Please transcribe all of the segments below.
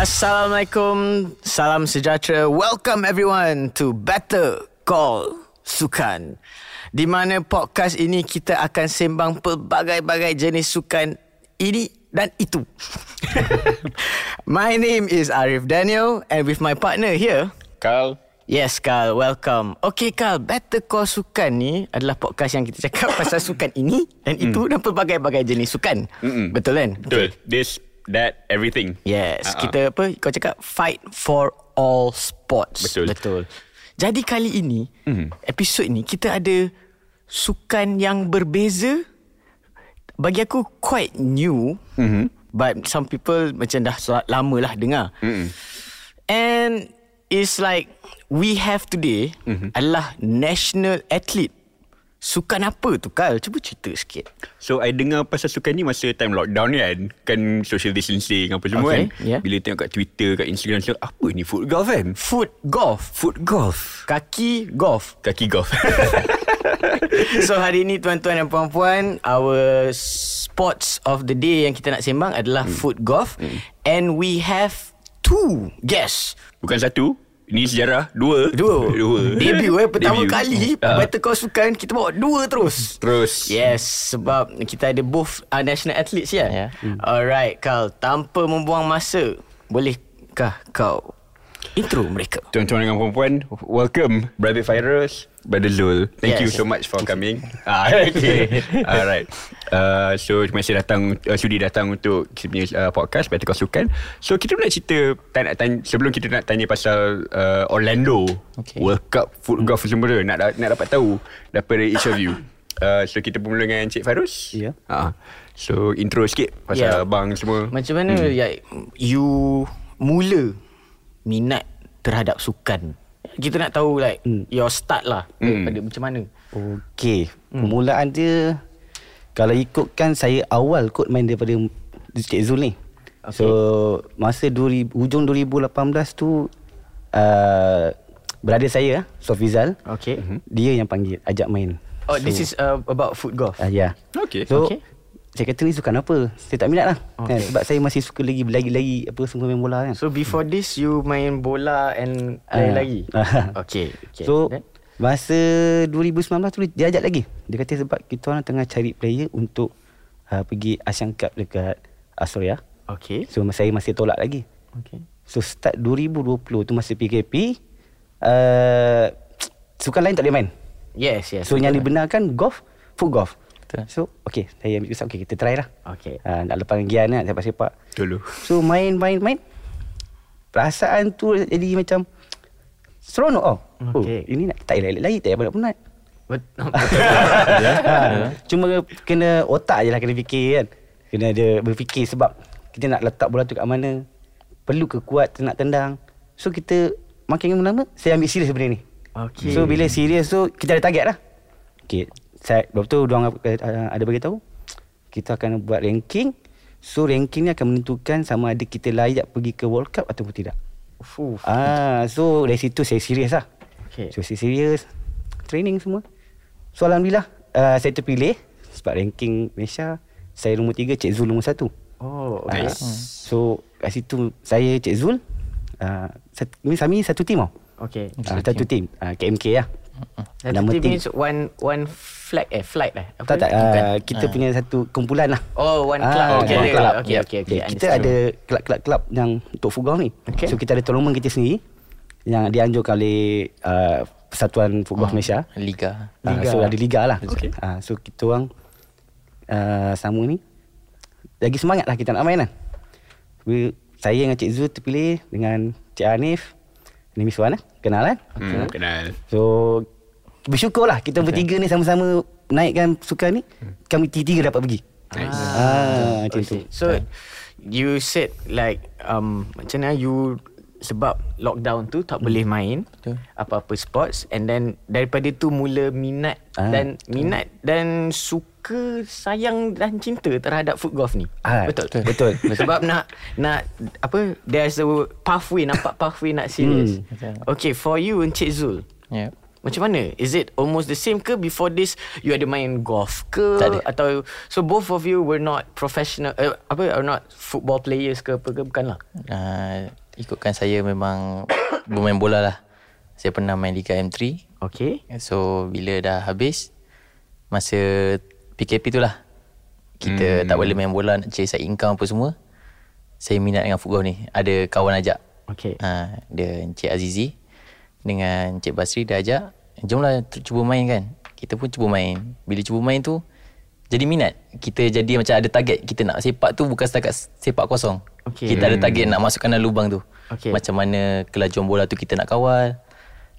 Assalamualaikum, salam sejahtera. Welcome everyone to Better Call Sukan, di mana podcast ini kita akan sembang pelbagai-bagai jenis sukan ini dan itu. My name is Arief Danial and with my partner here, Khal. Yes, Khal, welcome. Okay, Khal, Better Call Sukan ni adalah podcast yang kita cakap pasal sukan ini dan itu dan pelbagai-bagai jenis sukan. Betul kan? Betul. This, that, everything. Yes, kita apa, kau cakap fight for all sports. Betul. Betul. Jadi kali ini, episod ni kita ada sukan yang berbeza. Bagi aku quite new, but some people macam dah lama lah dengar. And it's like we have today adalah national athlete. Sukan apa tu, Khal? Cuba cerita sikit. So, I dengar pasal sukan ni masa time lockdown ni kan. Kan social distancing apa semua kan. Yeah. Bila tengok kat Twitter, kat Instagram, so, apa ni footgolf kan? Footgolf. Kaki golf. Kaki golf. So, hari ni tuan-tuan dan puan-puan, our sports of the day yang kita nak sembang adalah footgolf. And we have two guests. Bukan satu, ini sejarah, dua. Debut pertama debut. Kali Better Call Sukan kita bawa dua terus. Yes, sebab kita ada both national athletes ya. Alright, Khal, tanpa membuang masa, bolehkah kau intro mereka? Tuan-tuan dan puan-puan, welcome Brother Fairus, Brother Zul. Thank you so much for coming. Okay. Alright. So terima kasih sudi datang untuk kita punya podcast Better Call Sukan. So kita nak cerita, sebelum kita nak tanya pasal Orlando, World Cup Footgolf semua tu, nak dapat tahu daripada each of you. So kita bermula dengan Cik Fairus. Ya. So intro sikit pasal abang semua. Macam mana you mula minat terhadap sukan? Kita nak tahu like your start lah daripada macam mana. Okay, permulaan dia, kalau ikutkan saya awal kot main daripada Cik Zul ni. So masa hujung 2018 tu, brother saya Sofizal, dia yang panggil, ajak main. Oh, so, this is about foot golf. Yeah. Okay. So saya kata ni sukan apa, saya tak minat lah kan? Sebab saya masih suka lagi apa, suka main bola kan. So before this you main bola and lagi. Okay. So then, masa 2019 tu dia ajak lagi. Dia kata sebab kita orang tengah cari player untuk pergi Asian Cup dekat Astoria. So saya masih tolak lagi. So start 2020 tu masa PKP, sukan lain tak boleh main. Yes. So yang dibenarkan golf, foot golf. So saya ambil kisah, kita try lah. Nak lepas gian lah, sepak-sepak dulu. So main, perasaan tu jadi macam seronok ini nak tak elak-elak, tak penat-penat. Cuma kena otak je lah, kena fikir kan. Kena ada berfikir sebab kita nak letak bola tu kat mana, perlu kekuat nak tendang. So kita makin lama saya ambil serius benda ni. So bila serius tu kita ada target lah. Lepas tu diorang ada beritahu kita akan buat ranking. So ranking ni akan menentukan sama ada kita layak pergi ke World Cup ataupun tidak. So dari situ saya serius lah. So saya serius training semua. So alhamdulillah saya terpilih. Sebab ranking Malaysia saya nombor 3, Cik Zul nombor 1. Nice. So kat situ saya Cik Zul, kami satu team tau. Satu team KMK lah. Satu team means one flight lah. Kita punya satu kumpulan lah. One club. Okay. Kita ada kelab-kelab yang untuk football ni. So kita ada tournament kita sendiri yang dianjurkan oleh Persatuan Footgolf Malaysia, Liga. So ada liga lah. So kita orang sama ni lagi semangat lah kita nak main lah. Saya dengan Cik Zul terpilih dengan Cik Arif Danial lah. Kenal kan? Kenal. So bersyukurlah kita bertiga ni sama-sama naikkan sukan ni. Kami tiga dapat pergi. Nice. So you said like macam mana you, sebab lockdown tu tak boleh main apa-apa sports, and then daripada tu mula minat dan suka, sayang dan cinta terhadap footgolf ni. Betul. Sebab nak apa, there's a pathway, nampak pathway nak serious. Okay, for you Encik Zul. Macam mana? Is it almost the same ke? Before this you ada main golf ke? Tak ada. Atau so both of you were not professional are not football players ke apa ke? Bukanlah. Ikutkan saya memang bermain bola lah. Saya pernah main Liga M3. Okay. So bila dah habis masa PKP tu lah, kita tak boleh main bola, nak cari side income apa semua. Saya minat dengan football ni. Ada kawan ajak. Okay. Dia Encik Azizi dengan Cik Basri dah ajak, jomlah cuba main kan. Kita pun cuba main. Bila cuba main tu jadi minat. Kita jadi macam ada target. Kita nak sepak tu bukan setakat sepak kosong. Okay. Kita ada target nak masukkan dalam lubang tu. Okay. Macam mana kelajuan bola tu kita nak kawal,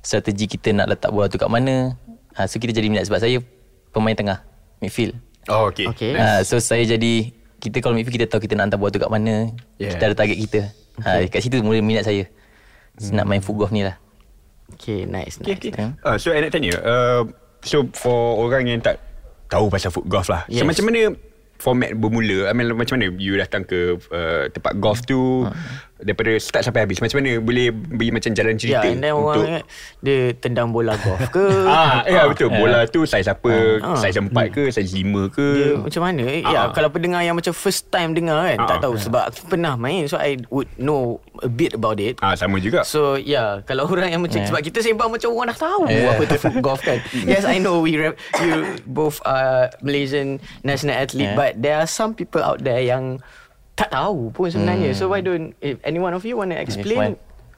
strategi kita nak letak bola tu kat mana. So kita jadi minat. Sebab saya pemain tengah midfield. Oh okay, okay. So saya jadi, kita kalau midfield kita tahu kita nak hantar bola tu kat mana. Yeah. Kita ada target kita. Okay. Kat situ mula minat saya nak main footgolf ni lah. Okay, nice. So, I nak tanya, so, for orang yang tak tahu pasal foot golf lah, yes. So, macam mana format bermula? I mean, macam mana you datang ke tempat golf tu, daripada start sampai habis? Macam mana boleh beri macam jalan cerita? Ya, yeah, untuk orang dia tendang bola golf ke? Ya, betul. Bola tu saiz apa? Saiz 4 ke? Saiz 5 ke? Dia, macam mana? Ya, kalau pendengar yang macam first time dengar kan, tak tahu sebab aku pernah main. So, I would know a bit about it. Sama juga. So, ya, kalau orang yang macam, sebab kita sembang macam orang dah tahu apa tu foot golf kan? Yes, I know you both are Malaysian national athlete, but there are some people out there yang tak tahu pun sebenarnya. So why don't, if any one of you want to explain?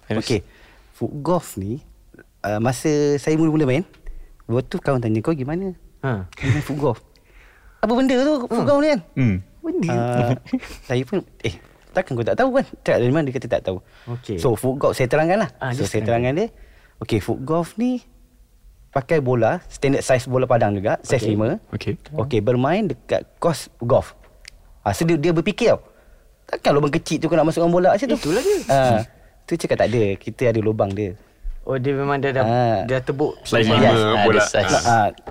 Okay, foot golf ni masa saya mula-mula main, waktu kawan tanya, kau gimana main foot golf? Apa benda tu foot golf ni kan? Benda saya pun takkan kau tak tahu kan? Tak, dari mana dia kata tak tahu. Okay. So foot golf saya terangkan lah. So saya terangkan dia, okay, foot golf ni pakai bola standard size bola padang juga, size 5. Okay, bermain dekat course golf. So dia berfikir tau, takkan lubang kecil tu kau nak masukkan bola macam tu. Itulah dia. Tu cakap tak ada. Kita ada lubang dia. Oh, dia memang dah tebuk saiz bola.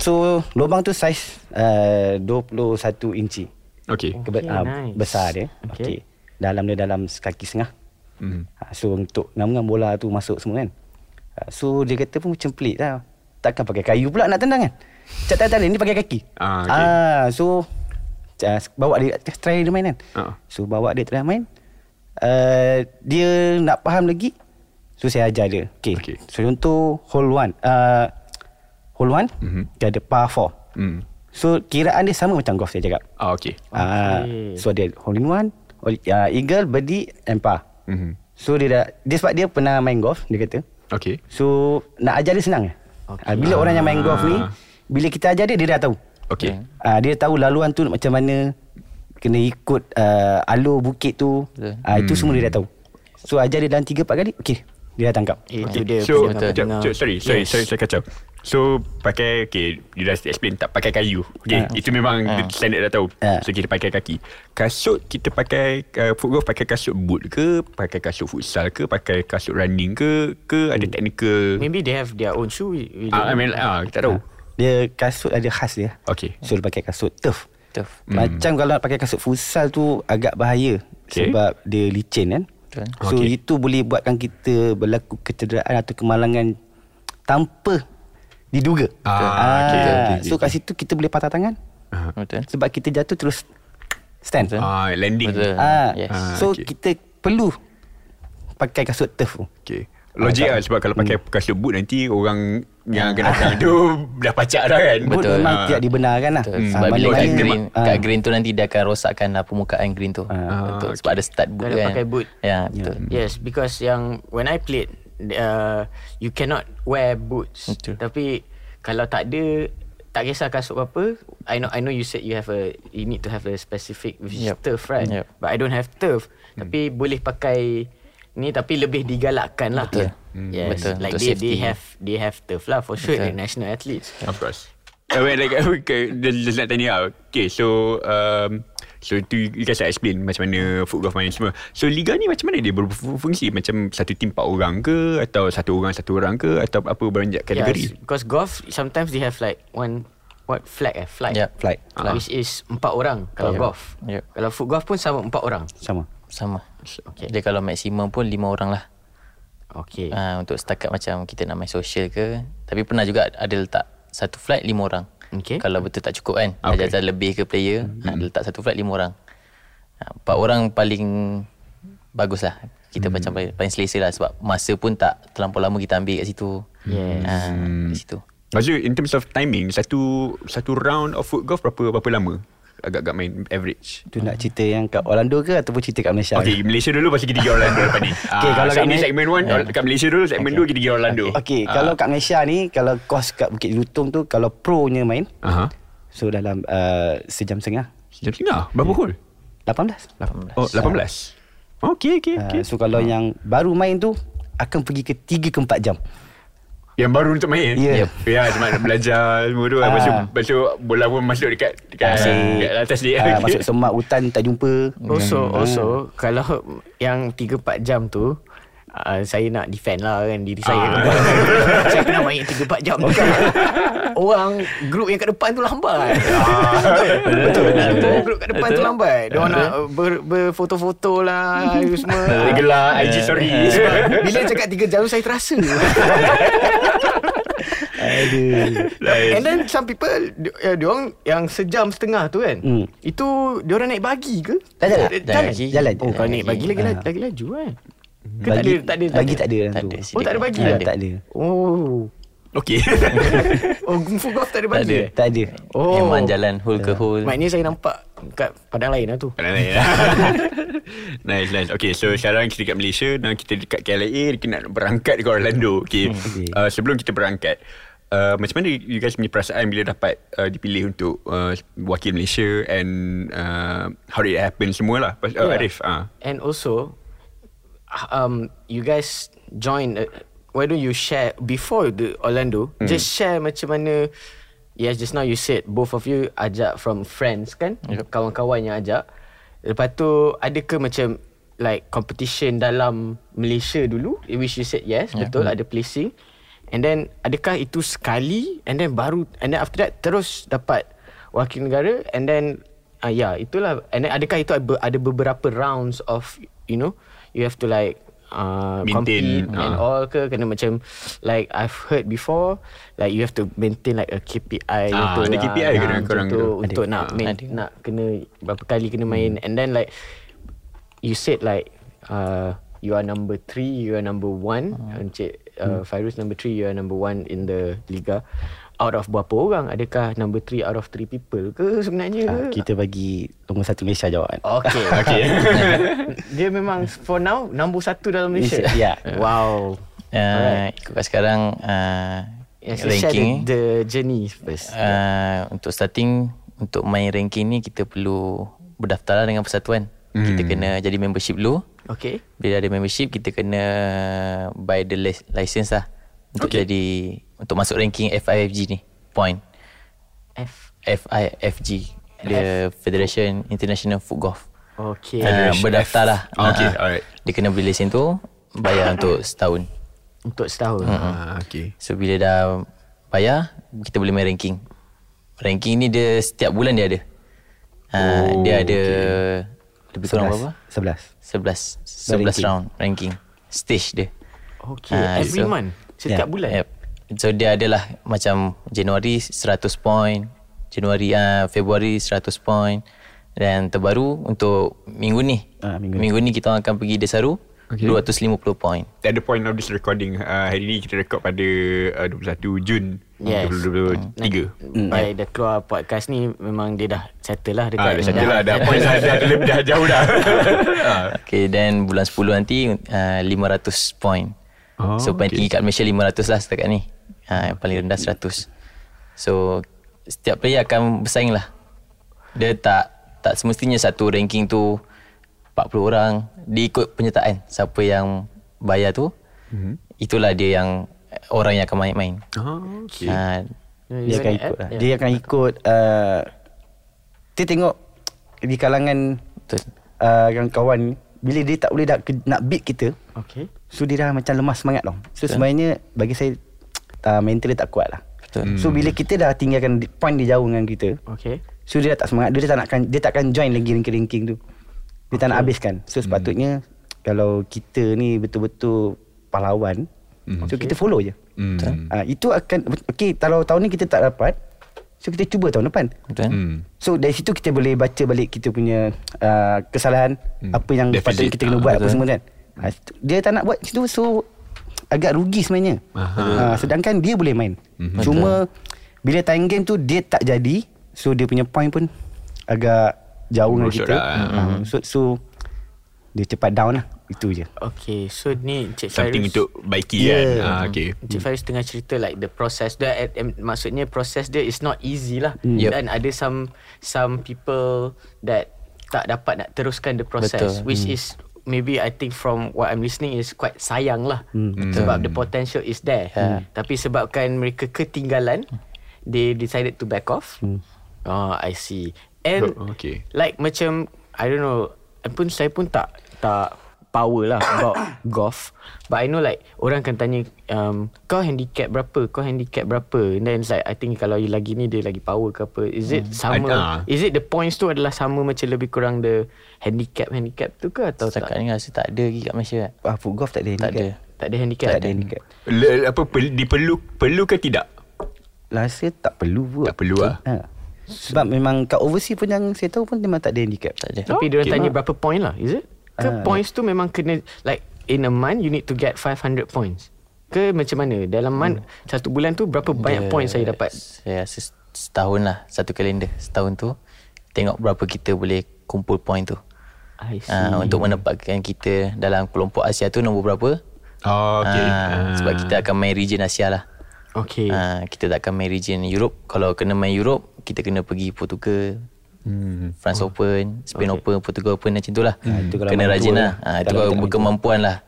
So lubang tu saiz 21 inci. Okay, nice. Besar dia. Okay. Dalam dia dalam kaki setengah. So untuk ngam-ngam bola tu masuk semua kan. So dia kata pun macam pelik lah. Takkan pakai kayu pula nak tendang kan. Cak tak ni pakai kaki. So bawa dia try dia main kan. So bawa dia try main, dia nak faham lagi. So saya ajar dia. Okay. So contoh hole 1, dia ada par 4. So kiraan dia sama macam golf, saya cakap. So dia hole in 1, eagle, birdie and par. So dia sebab dia pernah main golf, dia kata. So nak ajar dia senang. Bila orang yang main golf ni, bila kita ajar dia, dia dah tahu. Dia tahu laluan tu macam mana, kena ikut alur bukit tu. Itu semua dia dah tahu. So ajar dia dalam 3-4 kali, dia dah tangkap. Dia so sorry, saya kacau. So pakai, dia dah explain tak pakai kayu. Itu memang standard dah tahu. So kita pakai kaki. Kasut kita pakai footgolf pakai kasut boot ke, pakai kasut futsal ke, pakai kasut running ke ada technical? Maybe they have their own shoe. Kita tak tahu. Dia kasut ada khas dia. So dia pakai kasut turf. Macam kalau nak pakai kasut futsal tu agak bahaya. Sebab dia licin kan. So itu boleh buatkan kita berlaku kecederaan atau kemalangan tanpa diduga. So kat situ kita boleh patah tangan. Sebab kita jatuh terus stand. Landing. So kita perlu pakai kasut turf tu. Logik lah, sebab kalau pakai kasut boot nanti orang yang kena datang tu dah pacak dah kan. Boot memang tidak dibenarkan lah. Sebab bila kat green tu nanti dia akan rosakkan lah permukaan green tu. Sebab ada start boot kan. Kalau pakai boot. Betul. Yes, because yang when I played, you cannot wear boots. Betul. Tapi kalau tak ada, tak kisah kasut apa. I know you said you need to have a specific, which is turf right? But I don't have turf. Tapi boleh pakai ni, tapi lebih digalakkan lah. Betul. Yes. Betul. Like betul, they have turf lah for sure. Like national athletes. Of course. Just nak tanya lah. Okay, so so tu you guys explain macam mana footgolf main semua. So liga ni macam mana dia berfungsi? Macam satu tim 4 orang ke, atau satu orang ke, atau apa beranjak kategori? Yes, because golf sometimes they have like one flight. Which is 4 orang kalau golf. Kalau footgolf pun sama 4 orang. Sama. Dia kalau maksimum pun 5 orang lah. Okey. Untuk setakat macam kita nak main social ke. Tapi pernah juga ada letak satu flight 5 orang. Okay. Kalau betul tak cukup kan, okay, ada lebih ke player, nak letak satu flight 5 orang. 4 orang paling bagus lah. Kita macam paling selesa lah, sebab masa pun tak terlampau lama kita ambil kat situ. Yes. Kat situ. Maksudnya in terms of timing, satu round of foot golf berapa lama? Agak-agak main average. Tu nak cerita yang kat Orlando ke ataupun cerita kat Malaysia? Okey, Malaysia dulu pasal kita pergi Orlando lepas ni. Okey, kalau kat ni segmen 1, kat Malaysia dulu segmen 2 kita pergi Orlando. Okey, kalau kat Malaysia ni, kalau kos kat Bukit Lutong tu kalau pro-nya main, so dalam sejam setengah. Sejam setengah? Berapa hole? 18. Oh, 18. Okey. So kalau yang baru main tu akan pergi ke 3 ke 4 jam. Yang baru untuk main. Ya, sebab nak belajar semua tu. Lepas tu bola pun masuk dekat atas dia. Masuk semak hutan tak jumpa. Also kalau yang 3-4 jam tu, saya nak defend lah kan diri saya. Saya kena main 3-4 jam tu. Orang grup yang kat depan tu lambat. Betul. Grup kat depan tu lambat. Diorang nak berfoto-foto lah semua. Gelar IG story. Bila cakap 3 jam tu saya terasa. And then some people diorang yang sejam setengah tu kan, itu diorang naik bagi ke? Tak, jalan. Oh, kalau naik bagi lagi laju kan. Tak ada. Oh, tak ada bagi lah. Tak ada. Oh. Okey. Oh, footgolf tak ada bagi. Tak ada. Oh. Memang jalan hole ke hole. Maknanya saya nampak kat padang lain lah tu. Padang lain lah. Nice. Okey, so sekarang kita dekat Malaysia dan kita dekat KLIA, kita nak berangkat ke Orlando. Okey. Sebelum kita berangkat, macam mana you guys punya perasaan bila dapat dipilih untuk wakil Malaysia and how did it happen semualah. Arif. And also you guys join. Why don't you share before the Orlando? Just share macam mana. Yes, just now you said both of you ajak from friends kan, kawan-kawan yang ajak. Lepas tu ada ke macam like competition dalam Malaysia dulu, which you said yes, betul ada placing. And then adakah itu sekali, and then baru, and then after that terus dapat wakil negara. And then itulah. And then adakah itu ada beberapa rounds of, you know, you have to like maintain, compete and all ke? Kena macam, like I've heard before, like you have to maintain like a KPI. Ada KPI kena korang tu untuk nak kena berapa kali kena main. And then like you said like you are number 3, you are number 1. Encik Fairus number 3, you are number 1 in the Liga. Out of berapa orang? Adakah number 3 out of 3 people ke sebenarnya? Kita bagi nombor 1 Malaysia jawapan. Okay. Dia memang for now nombor 1 dalam Malaysia. Ya. Yeah. Wow. Ikut kat sekarang ranking. The journey first. Untuk starting, untuk main ranking ni kita perlu berdaftar dengan persatuan. Kita kena jadi membership dulu. Okay. Bila ada membership, kita kena buy the license lah. Untuk untuk masuk ranking FIFG ni. Point FIFG, the Federation International Foot Golf. Okay. Berdaftar lah. Okay, alright. Dia kena beli lesen tu, bayar untuk setahun. Untuk setahun. Okay. So bila dah bayar, kita boleh main ranking. Ranking ni dia setiap bulan dia ada. Dia ada lebih kurang berapa? 11 round ranking. Stage dia. Okay. Every month? Setiap bulan? Yep. So dia adalah macam Januari 100 point, Februari 100 point, dan terbaru untuk minggu ni. Minggu ni kita akan pergi Desaru, 250 point. At the point of this recording, hari ni kita record pada 21 Jun 2023. By dah keluar podcast ni, memang dia dah settle lah dekat. Dah settle lah, dah point dah jauh dah. Okay, then bulan 10 nanti 500 point. So paling tinggi kat Malaysia 500 lah setakat ni. Yang paling rendah 100. So setiap player akan bersaing lah. Dia tak semestinya satu ranking tu 40 orang. Dia ikut penyertaan. Siapa yang bayar tu, itulah dia yang orang yang akan main-main. Dia akan ikut lah. Dia akan ikut. Kita tengok di kalangan kawan-kawan, bila dia tak boleh nak beat kita, so dia dah macam lemah semangat tau. So sebenarnya bagi saya, mental dia tak kuat lah. So bila kita dah tinggalkan point dia jauh dengan kita, so dia dah tak semangat. Dia takkan join lagi ranking-ranking tu. Dia tak nak habiskan. So sepatutnya kalau kita ni betul-betul pahlawan, so kita follow je. Itu akan okey, kalau tahun ni kita tak dapat, so kita cuba tahun depan. So dari situ kita boleh baca balik kita punya kesalahan, apa yang patut kita kena buat, apa semua kan. Dia tak nak buat situ, so agak rugi sebenarnya. Sedangkan dia boleh main. Cuma bila time game tu dia tak jadi, so dia punya point pun agak jauh dengan kita. So dia cepat down lah. Itu je. Okay, so ni Cik Fairus, something untuk baiki kan. Okay, Cik Fairus tengah cerita like the process dia, maksudnya proses dia is not easy lah. Dan ada some people that tak dapat nak teruskan the process, which is maybe I think from what I'm listening is quite sayang lah. Sebab the potential is there, tapi sebabkan mereka ketinggalan, they decided to back off. Oh, I see. And like macam I don't know, Saya pun tak power lah about golf, but I know like orang akan tanya, kau handicap berapa? And then it's like, I think kalau you lagi ni, dia lagi power ke apa? Is it sama? Is it the points tu adalah sama macam lebih kurang the handicap tu ke atau tak? Setakat ni rasa tak ada lagi kat Malaysia. Footgolf tak ada handicap. Tak ada handicap. Tak ada handicap. Apa diperlu ke tidak? Rasa tak perlu pun. Tak perlu lah. Sebab memang kat overseas pun yang saya tahu pun memang tak ada handicap. Tak ada. Tapi dia tanya berapa point lah, is it? Ke points tu memang kena like in a month you need to get 500 points ke macam mana dalam month, satu bulan tu berapa banyak points saya dapat? Saya rasa setahun lah, satu kalender setahun tu tengok berapa kita boleh kumpul point tu. Untuk menempatkan kita dalam kelompok Asia tu nombor berapa. Sebab kita akan main region Asia lah. Kita tak akan main region Europe. Kalau kena main Europe kita kena pergi Portugal, France Open, Spain Open, Portugal Open macam tu lah. Kena rajin lah. Itu kalau berkemampuan lah.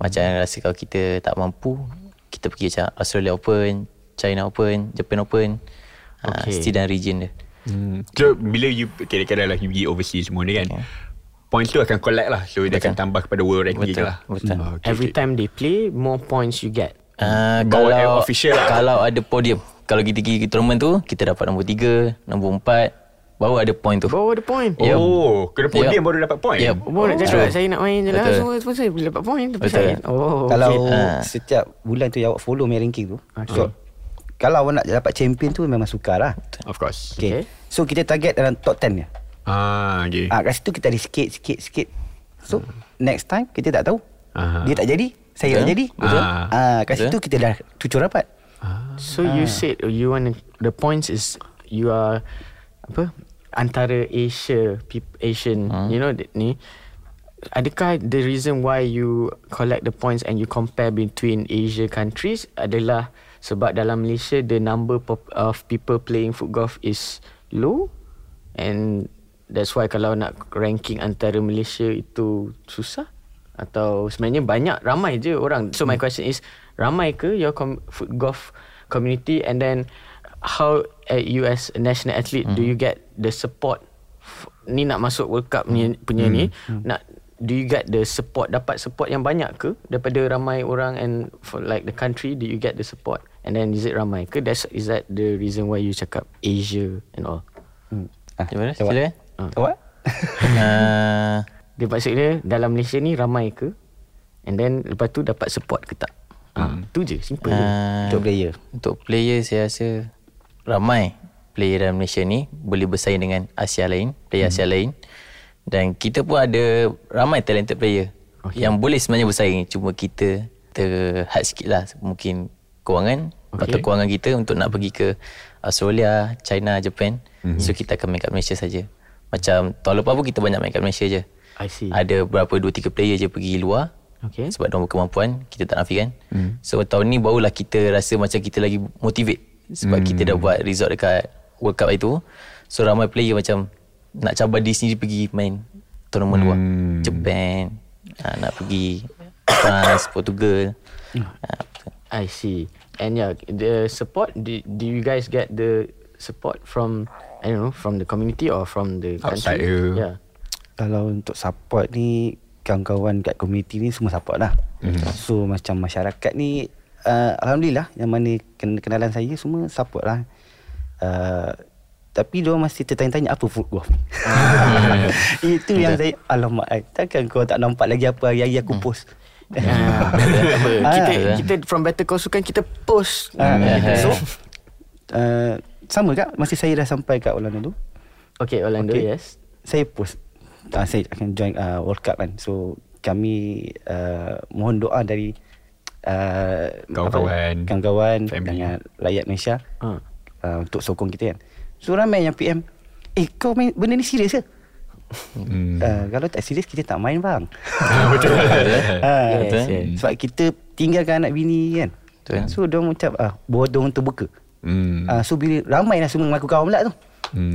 Macam rasa kalau kita tak mampu, kita pergi macam Australia Open, China Open, Japan Open, still dalam region dia. So bila you kadang-kadang lah you pergi overseas semua ni kan, points tu akan collect lah. So dia akan tambah kepada world ranking lah. Every time they play, more points you get. Kalau official lah, kalau ada podium, kalau kita pergi tournament tu, kita dapat nombor 3, nombor 4, baru ada point tu. Kena podium baru dapat point. Nak cakap saya nak main je lah, semua saya boleh dapat point. Kalau setiap bulan tu awak follow main ranking tu, so kalau awak nak dapat champion tu memang sukar lah. Of course. So kita target dalam top 10 je. Kat situ kita ada sikit. So next time kita tak tahu, dia tak jadi, saya tak jadi. Kat situ kita dah cucur rapat. So you said you want the points is you are apa antara Asian, you know ni. Adakah the reason why you collect the points and you compare between Asia countries adalah sebab dalam Malaysia the number of people playing foot golf is low, and that's why kalau nak ranking antara Malaysia itu susah? Atau sebenarnya banyak, ramai je orang? So my question is, ramai ke your foot golf community, and then how at you as a national athlete do you get the support ni nak masuk World Cup ni punya ni nak, do you get the support, dapat support yang banyak ke daripada ramai orang, and for like the country do you get the support, and then is it ramai ke? Is that the reason why you cakap Asia and all? Sila tawak. Dia maksudnya dalam Malaysia ni ramai ke, and then lepas tu dapat support ke tak? Tu je, simple je. Untuk player saya rasa ramai player dalam Malaysia ni boleh bersaing dengan Asia lain, player Asia lain. Dan kita pun ada ramai talented player yang boleh sebenarnya bersaing. Cuma kita terhad sikit lah, mungkin kewangan, faktor kewangan kita untuk nak pergi ke Australia, China, Japan. So kita akan main kat Malaysia saja. Macam tahun lepas pun kita banyak main kat Malaysia je. Ada berapa 2-3 player je pergi luar. Sebab diorang berkemampuan, kita tak nafikan. So tahun ni barulah kita rasa macam kita lagi motivate, sebab kita dah buat result dekat World Cup itu. So ramai player macam nak cabar diri sendiri pergi main tournament luar, Japan, nak pergi France, Portugal. I see. And yeah, the support, do you guys get the support from, I don't know, from the community or from the country? Kalau untuk support ni, kawan-kawan kat community ni semua support lah. So macam masyarakat ni, alhamdulillah yang mana kenalan saya semua support lah. Tapi diorang masih tertanya-tanya apa foot golf ni. Itu yang saya, alamak, takkan kau tak nampak lagi apa hari-hari aku post. Kita from Better Call Sukan, kita post. So sama kak, masa saya dah sampai kat Orlando tu. Okay, Orlando, okay. Yes, saya post saya akan join World Cup kan. So kami mohon doa dari kawan-kawan dengan rakyat Malaysia untuk sokong kita kan. So ramai yang PM, kau main benda ni serius ke? Kalau tak serius kita tak main bang. Betul. Sebab kita tinggalkan anak bini kan. Betul. So diorang macam bodoh terbuka. So bila ramai lah semua mengaku kawan pula tu.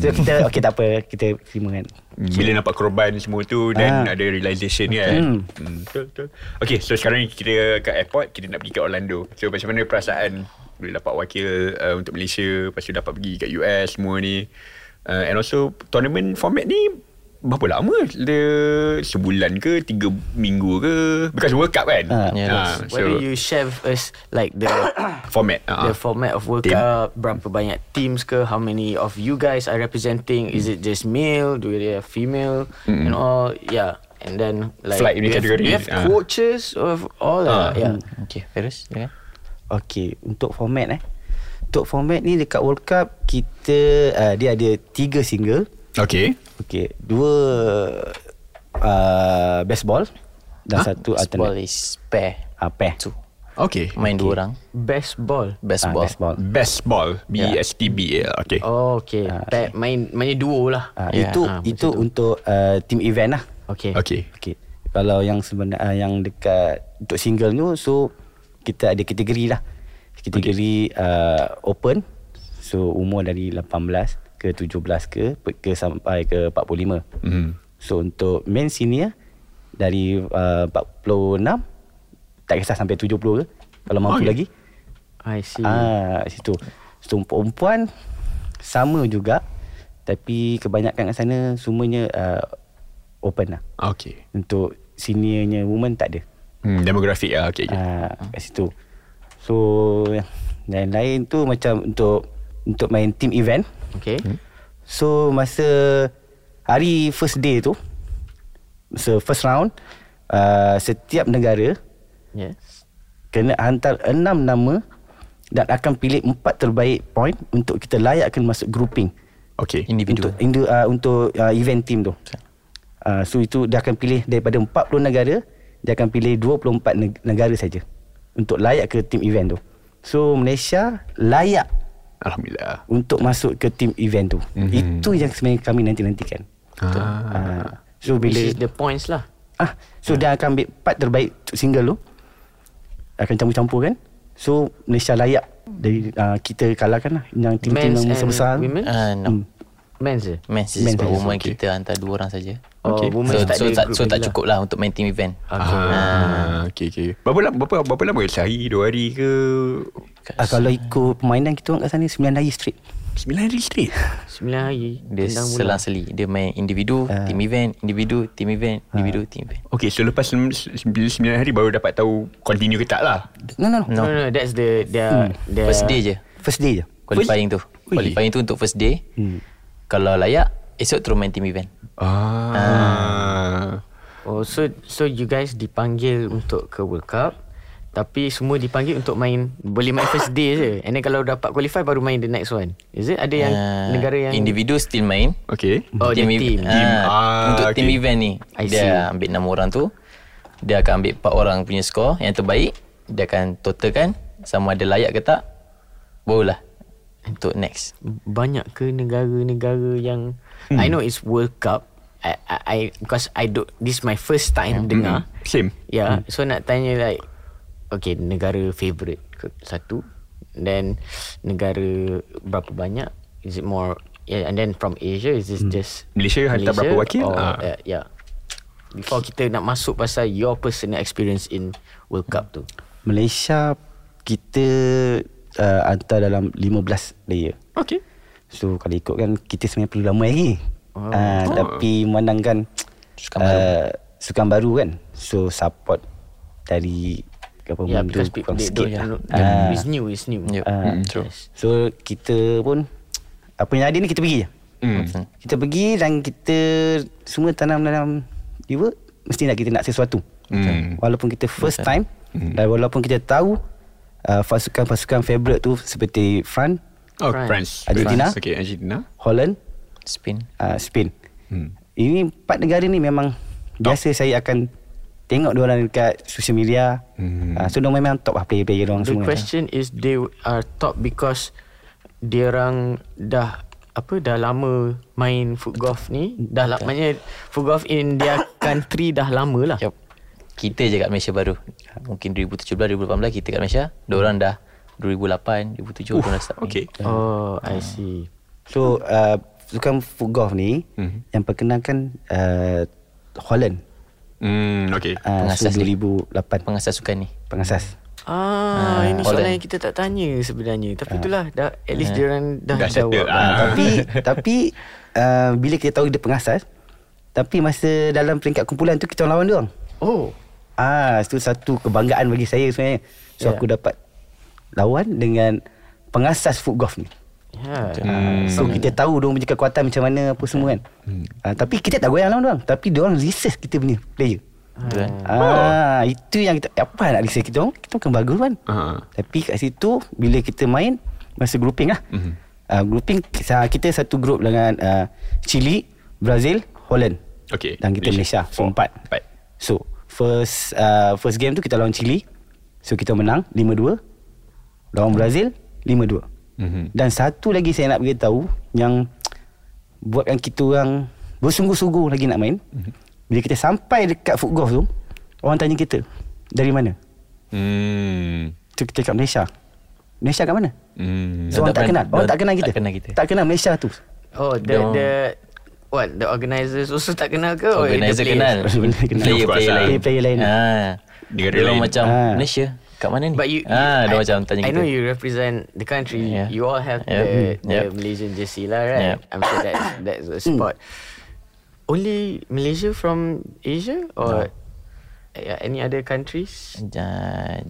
So kita okay tak apa, kita terima kan. Bila nampak korban semua tu, dan ada realisation kan. Betul. Okay, so sekarang kita kat airport, kita nak pergi kat Orlando. So macam mana perasaan bila dapat wakil untuk Malaysia, lepas tu dapat pergi kat US semua ni, and also tournament format ni berapa lama? Sebulan ke? 3 minggu ke? Because World Cup kan? So why do you share with us like the format? The format of World Cup, berapa banyak teams ke? How many of you guys are representing? Is it just male? Do you have female? And all, yeah. And then like flight in category. You have coaches of all that. Yeah. Okay, Fairus, yeah. Okay, untuk format untuk format ni dekat World Cup, kita dia ada 3 single. Okay, 2 baseball dan 1 alternatif. Baseball is pair. Okay, main 2 orang. Baseball. BSTBL. Okay. Oh, okay. Pair, main duo lah. Itu untuk team event lah. Okay. Kalau yang sebenar yang dekat untuk single tu, so kita ada kategori lah. Kategori open. So umur dari 18 ke 17 ke sampai ke 45. So untuk main senior dari 46, tak kisah sampai 70 ke kalau mampu lagi. I see. Situ. So perempuan sama juga, tapi kebanyakan kat sana semuanya open lah. Okay. Untuk seniornya woman tak ada. Demografik lah. Okay. Kat situ. So lain-lain tu macam untuk main team event. Okay. So masa hari first day tu, so first round, setiap negara kena hantar 6 nama dan akan pilih 4 terbaik point untuk kita layakkan masuk grouping. Okay. Individual. Untuk event team tu. So itu dia akan pilih daripada 40 negara, dia akan pilih 24 negara saja untuk layak ke team event tu. So Malaysia layak, alhamdulillah, untuk masuk ke team event tu. Itu yang sebenarnya kami nantikan. So bila this is the points lah. So dia akan ambil part terbaik single tu, akan campur-campur kan. So Malaysia layak dari kita kalahkan lah yang team-team yang sebesar. Men's sebab women kita hantar 2 orang saja. So tak cukup lah untuk main team event. Okay. Berapa lama? Sehari, 2 hari ke? Kalau ikut permainan kita orang kat sana 9 hari straight. 9 hari. Dia selang-seli. Dia main individu, team event, individu, team event, individu, team event. Okay, so lepas 9 hari baru dapat tahu continue ke tak lah? No. That's the first day je. Qualifying tu untuk first day. Kalau layak, esok terus main team event. So you guys dipanggil untuk ke World Cup, tapi semua dipanggil untuk boleh main first day je. And then kalau dapat qualify baru main the next one. Is it? Ada yang negara yang individu still main. Okay. Team. Untuk team event ni, dia ambil 6 orang tu, dia akan ambil 4 orang punya skor yang terbaik, dia akan totalkan sama ada layak ke tak, barulah untuk next. Banyak ke negara-negara yang I know it's World Cup. I because I do this my first time dengar. Same. Yeah. So nak tanya like, okay, negara favourite ke satu, then negara berapa banyak? Is it more? Yeah. And then from Asia, is this just Malaysia hantar berapa wakil? Before kita nak masuk pasal your personal experience in World Cup tu, Malaysia kita hantar dalam 15 player. Okay. So kalau ikut kan, kita sebenarnya perlu lama lagi. Tapi menangkan Sukan Baru kan. So support dari government tu kurang sikit. It's new. True. So kita pun apa yang ada ni kita pergi je. Kita pergi dan kita semua tanam dalam jiwa mesti nak kita nak sesuatu. Walaupun kita first time dan walaupun kita tahu pasukan-pasukan favourite tu seperti France, Argentina, Holland, Spain. Ini empat negara ni memang biasa saya akan tengok diorang dekat social media. So diorang memang top lah, player-player diorang semua. The question is they are top because diorang dah lama main foot golf ni. Maknanya foot golf in their country dah lama lah. Yep. Kita je kat Malaysia baru. Mungkin 2017, 2018 kita kat Malaysia. Diorang dah 2008, 2007 diorang start main. Oh, I see. So, sukan foot golf ni yang perkenalkan Holland. Pengasas 2008. Pengasas sukan ni. Ini soalan yang kita tak tanya sebenarnya. Tapi itulah dah, at least diorang dah jawab. Tapi bila kita tahu dia pengasas, tapi masa dalam peringkat kumpulan tu kita lawan diorang. Oh. Itu satu kebanggaan bagi saya sebenarnya. So aku dapat lawan dengan pengasas foot golf ni. So kita tahu diorang punya kekuatan macam mana apa semua kan. Tapi kita tak goyang lawan diorang, tapi diorang research kita punya player. Itu yang kita, apa nak research kita, kita bukan bagus kan. Tapi kat situ bila kita main masa grouping lah, grouping kita satu group dengan Chile, Brazil, Holland, dan kita Malaysia. So empat. So first game tu kita lawan Chile, so kita menang 5-2. Lawan Brazil 5-2. Dan satu lagi saya nak beritahu yang buatkan kita orang bersungguh-sungguh lagi nak main. Bila kita sampai dekat foot golf tu, orang tanya kita, dari mana? So kita kat Malaysia kat mana? So orang tak kenal. Orang tak kenal kita. Tak kenal Malaysia tu. Oh, the organisers also tak kenal ke? Organizer kenal. Player lain. Dia macam Malaysia kat mana ni? But you macam tanya kita. I know you represent the country. Yeah. You all have the Malaysian jersey lah, right? Yeah. I'm sure that's a spot. Only Malaysia from Asia or any other countries?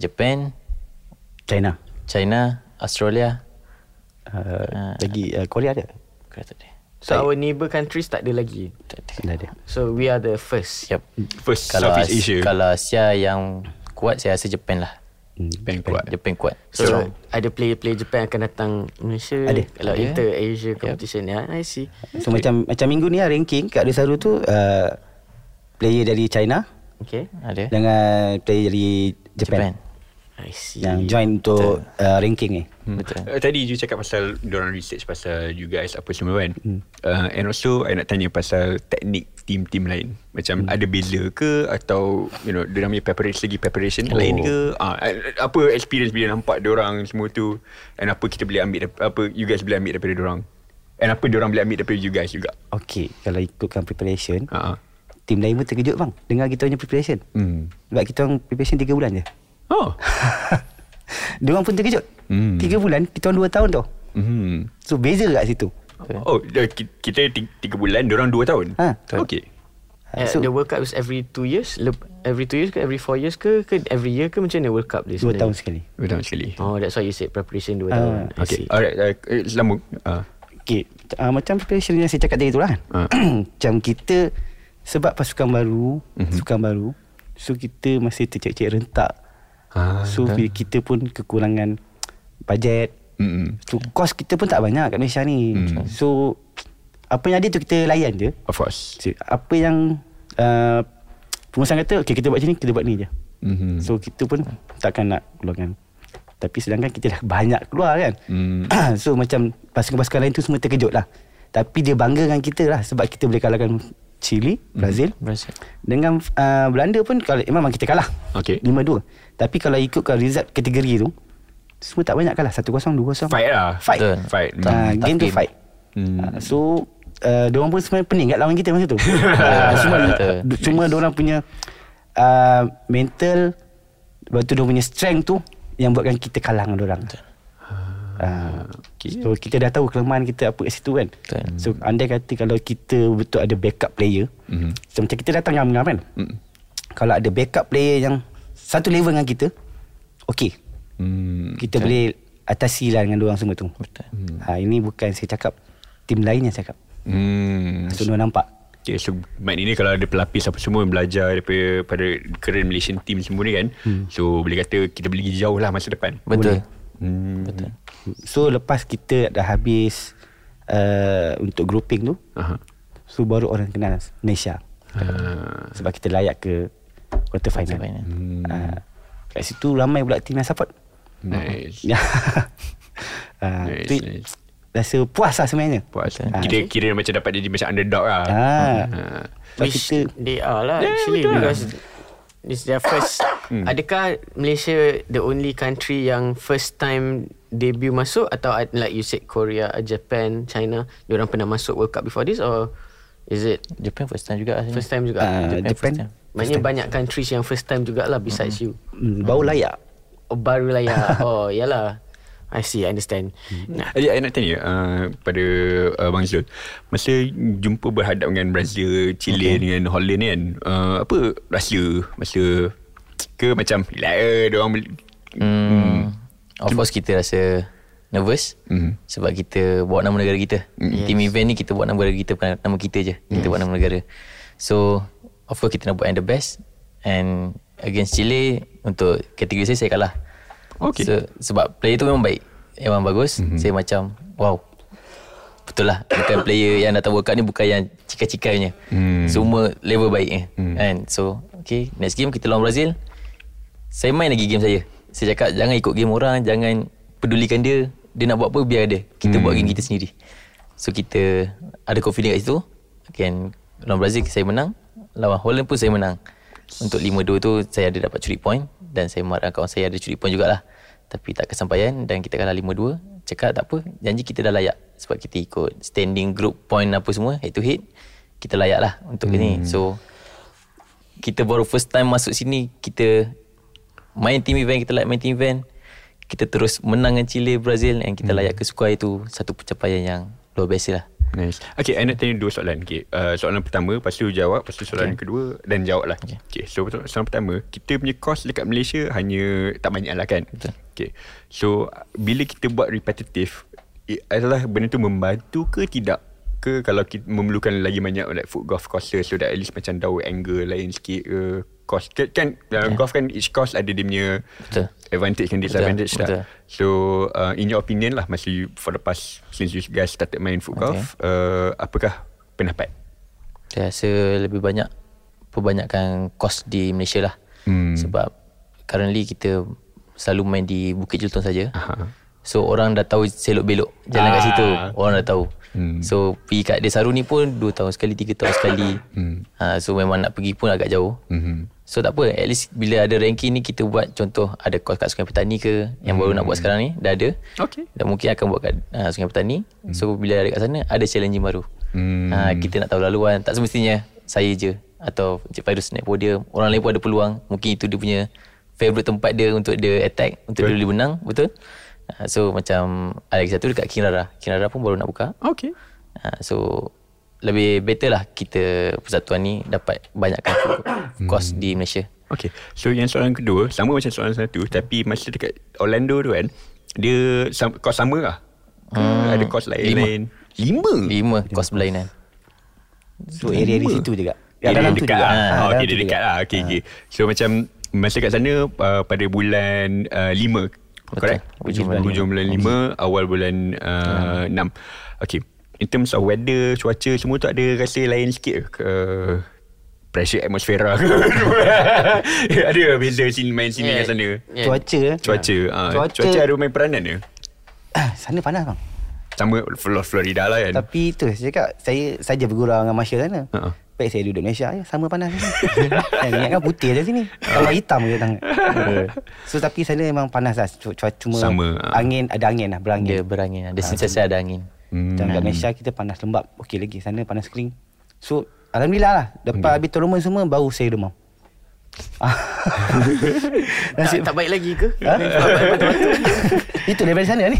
Japan, China, Australia. Lagi Korea ada. So our neighbour countries tak ada lagi. Tak ada. So we are the first. Yep. First Southeast Asia. Kalau Asia yang kuat, saya rasa Japan lah. Jepang kuat. So ada player-player Jepang akan datang Malaysia. Ada. Kalau inter-Asia competition ni. I see. So macam minggu ni ranking kat Desaru tu player dari China. Ada. Dengan player dari Jepang. I see. Yang join untuk ranking ni. Betul. Tadi you cakap pasal diorang research pasal you guys apa semua kan. And also I nak tanya pasal teknik team-team lain. Macam ada beza ke, atau you know diorang punya preparation lain ke? Apa experience bila nampak diorang semua tu, and apa kita boleh ambil, apa you guys boleh ambil daripada diorang, and apa diorang boleh ambil daripada you guys juga. Kalau ikutkan preparation, team lain pun terkejut bang dengar kita punya preparation. Sebab kita orang preparation 3 bulan je. Diorang pun terkejut. 3 bulan, kita orang 2 tahun tau. So beza kat situ. Kita 3 bulan, diorang 2 tahun. So the World Cup is every 2 years? Every 2 years ke? Every 4 years ke? Every year ke? Macam mana World Cup dia? 2 tahun sekali. 2 tahun sekali. Oh, that's why you said preparation 2 tahun. Alright. Selamat. Macam preparation yang saya cakap tadi tu lah. Macam kita, sebab pasukan baru, sukan baru, so kita masih tercek-cek rentak. So bila kita pun kekurangan bajet, so kos kita pun tak banyak kat Malaysia ni. So apa yang ada tu kita layan je. Of course. So, apa yang pengurusan kata kita buat macam ni, kita buat ni je. So kita pun takkan nak keluarkan. Tapi sedangkan kita dah banyak keluar kan. So macam pasukan-pasukan lain tu semua terkejut lah. Tapi dia banggakan kita lah, sebab kita boleh kalahkan Chile, Brazil. Dengan Belanda pun memang kita kalah 5-2. Tapi kalau ikutkan result kategori tu, semua tak banyak kalah, 1-0, 2-0. Fight. Game tu fight. So diorang pun sebenarnya pening kat lawan kita masa tu. Cuma diorang punya mental, lepas tu diorang punya strength tu yang buatkan kita kalah dengan diorang. So kita dah tahu kelemahan kita apa kat situ kan. So andai kata kalau kita betul ada backup player, so macam kita datang ngam-ngam kan. Kalau ada backup player yang satu level dengan kita, kita boleh atasi lah dengan diorang semua tu. Ini bukan saya cakap, tim lain yang cakap. So diorang nampak Okay, so maknanya kalau ada pelapis apa semua yang belajar daripada current Malaysian team semua ni kan, so boleh kata kita boleh pergi jauh lah masa depan. Betul. Betul. So lepas kita dah habis untuk grouping tu, so baru orang kenal Malaysia, sebab kita layak ke quarter final. Kat situ ramai pula team yang support. Nice. Nice, nice. Rasa puas lah sebenarnya. Puas. Kita kira macam dapat jadi macam underdog lah. Which they are lah actually, because this their first. Adakah Malaysia the only country yang first time debut masuk, atau like you said Korea, Japan, China, diorang pernah masuk World Cup before this, or is it Japan first time juga? First time juga. Japan. Maknanya banyak countries yang first time jugalah besides you. Baru layak. Oh, baru layak. Oh yalah, I see, I understand. I nak tanya pada Bang Zul, masa jumpa berhadap dengan Brazil, Chile dengan Holland ni kan, apa rasa masa ke macam relax diorang? Of course kita rasa nervous, sebab kita buat nama negara kita. Team event ni kita buat nama negara kita, bukan nama kita je, kita buat nama negara. So of course kita nak buat yang the best. And against Chile, untuk kategori saya kalah. Okay. So, sebab player tu memang baik, memang bagus. Saya macam wow, betul lah, bukan player yang datang World Cup ni, bukan yang cikar-cikarnya. Semua level baik. And so okay, next game kita lawan Brazil. Saya main lagi game saya. Saya cakap jangan ikut game orang, jangan pedulikan dia, dia nak buat apa biar dia, kita buat game kita sendiri. So kita ada confidence kat situ. Again, lawan Brazil saya menang, lawan Holland pun saya menang. Untuk 5-2 tu saya ada dapat curi point, dan saya marah kawan saya ada curi point jugalah, tapi tak kesampaian dan kita kalah 5-2. Cakap tak apa, janji kita dah layak, sebab kita ikut standing group point apa semua, head to head kita layak lah untuk ni. So kita baru first time masuk sini, kita main team event, kita layak main team event, kita terus menang dengan Chile, Brazil, dan kita layak ke Sukai. Itu satu pencapaian yang luar biasa lah. Nice. Okay, I nak tanya dua soalan. Okay, soalan pertama, lepas tu jawab, lepas tu soalan kedua, dan jawab lah. Okay, so soalan pertama, kita punya cost dekat Malaysia hanya tak banyak lah kan. Okay, so bila kita buat repetitive, adalah benda tu membantu ke tidak? Ke kalau kita memerlukan lagi banyak like foot golf courses, so that at least macam tahu angle lain sikit ke cost kan. Golf kan each cost ada dia punya advantage and disadvantage lah. So in your opinion lah, masa you, for the past since you guys started main foot golf, apakah pendapat? Saya rasa lebih banyak perbanyakkan cost di Malaysia lah. Sebab currently kita selalu main di Bukit Jelutong saja. So orang dah tahu selok-belok jalan kat situ, orang dah tahu. So pergi kat Desaru ni pun 2 tahun sekali, 3 tahun sekali. So memang nak pergi pun agak jauh. So tak apa, at least bila ada ranking ni, kita buat contoh ada course kat Sungai Petani ke, yang baru nak buat sekarang ni dah ada. Dan mungkin akan buat kat Sungai Petani. So bila ada kat sana, ada challenge baru. Kita nak tahu laluan, tak semestinya saya je atau Cik Fairus naik podium, orang lain pun ada peluang. Mungkin itu dia punya favourite tempat dia untuk dia attack, untuk dia boleh menang. Betul. So macam ada lagi satu dekat Kinrara, Kinrara pun baru nak buka. So lebih better lah kita persatuan ni dapat banyakkan kos di Malaysia. Okay, so yang soalan kedua sama macam soalan satu, tapi masa dekat Orlando tu kan, dia kos sama lah ke ada kos lain-lain? 5 kos berlainan. So area di situ juga, area dekat juga. Okay, dia dekat lah. Okay. So macam masa kat sana pada bulan 5. Correct. Hujung bulan 5, awal bulan 6. Okay, in terms of weather, cuaca semua tu ada rasa lain sikit ke? Pressure atmosfera ke? Ada beza sini, main sini dengan sana? Cuaca ada main peranan ke? Sana panas bang, sama Florida lah kan. Tapi tu saya cakap, saya saja bergurau dengan Malaysia sana. Baik saya duduk Malaysia je, sama panas. Saya ingatkan putih je sini, kalau hitam je tangan. So tapi sana memang panas lah. Cuma sama, angin, ada angin lah, berangin. Dia berangin, ada sensasi ada angin. Dan kat Malaysia kita panas lembab, okey lagi. Sana panas kering. So alhamdulillah lah, lepas habis tournament semua, baru saya demam. Tak baik lagi ke? Itu daripada sana ni.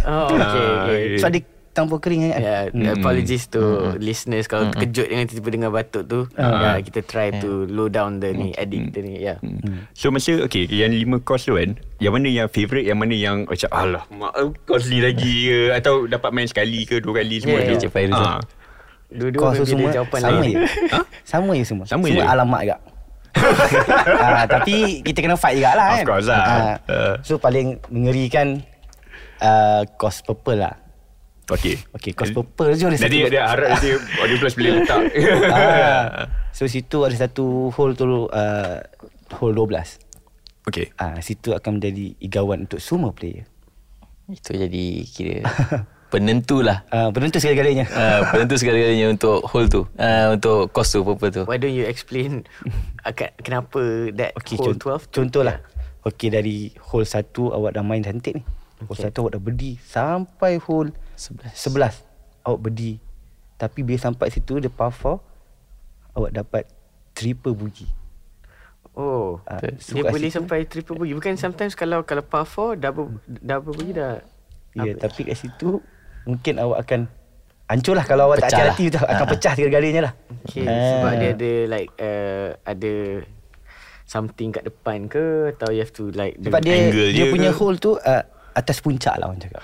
So ada tanpa kering kan. Apologies to listeners kalau terkejut dengan tiba-tiba dengar batuk tu. Kita try to low down the ni addict ni. So masa okay, yang 5 course tu kan, yang mana yang favourite, yang mana yang macam alah mak course ni lagi ke, atau dapat main sekali ke dua kali semua tu. Cik Fairus Dua-dua memilih jawapan sama lain. Ha? Sama je semua. Sama je? Alamak juga. Tapi kita kena fight juga lah kan. Of course lah. So paling mengerikan Course Purple lah. Okay. Okay, Course Purple je ada. Jadi dia harap dia audio plus boleh letak. So situ ada satu hole tu, hole 12. Okay. Situ akan menjadi igawan untuk semua player. Itu jadi kira penentu lah. Penentu segala-galanya. Penentu segala-galanya untuk hole tu, untuk course tu, Purple tu. Why don't you explain kenapa that okay, hole 12? Contoh lah. Okay, dari hole 1 awak dah main cantik ni. Hole 1 awak dah berdi sampai hole 11 awak berdi. Tapi bila sampai situ dia par 4, awak dapat triple bogey. Oh, dia boleh situ sampai triple bogey. Bukan sometimes kalau par 4 double bogey dah. Ya, tapi kat situ mungkin awak akan hancur lah kalau awak pecah tak hati-hati lah. Akan pecah segala-galanya lah. Okay, sebab dia ada like ada something kat depan ke, atau you have to like sebab dia punya hole tu atas puncak lah orang cakap.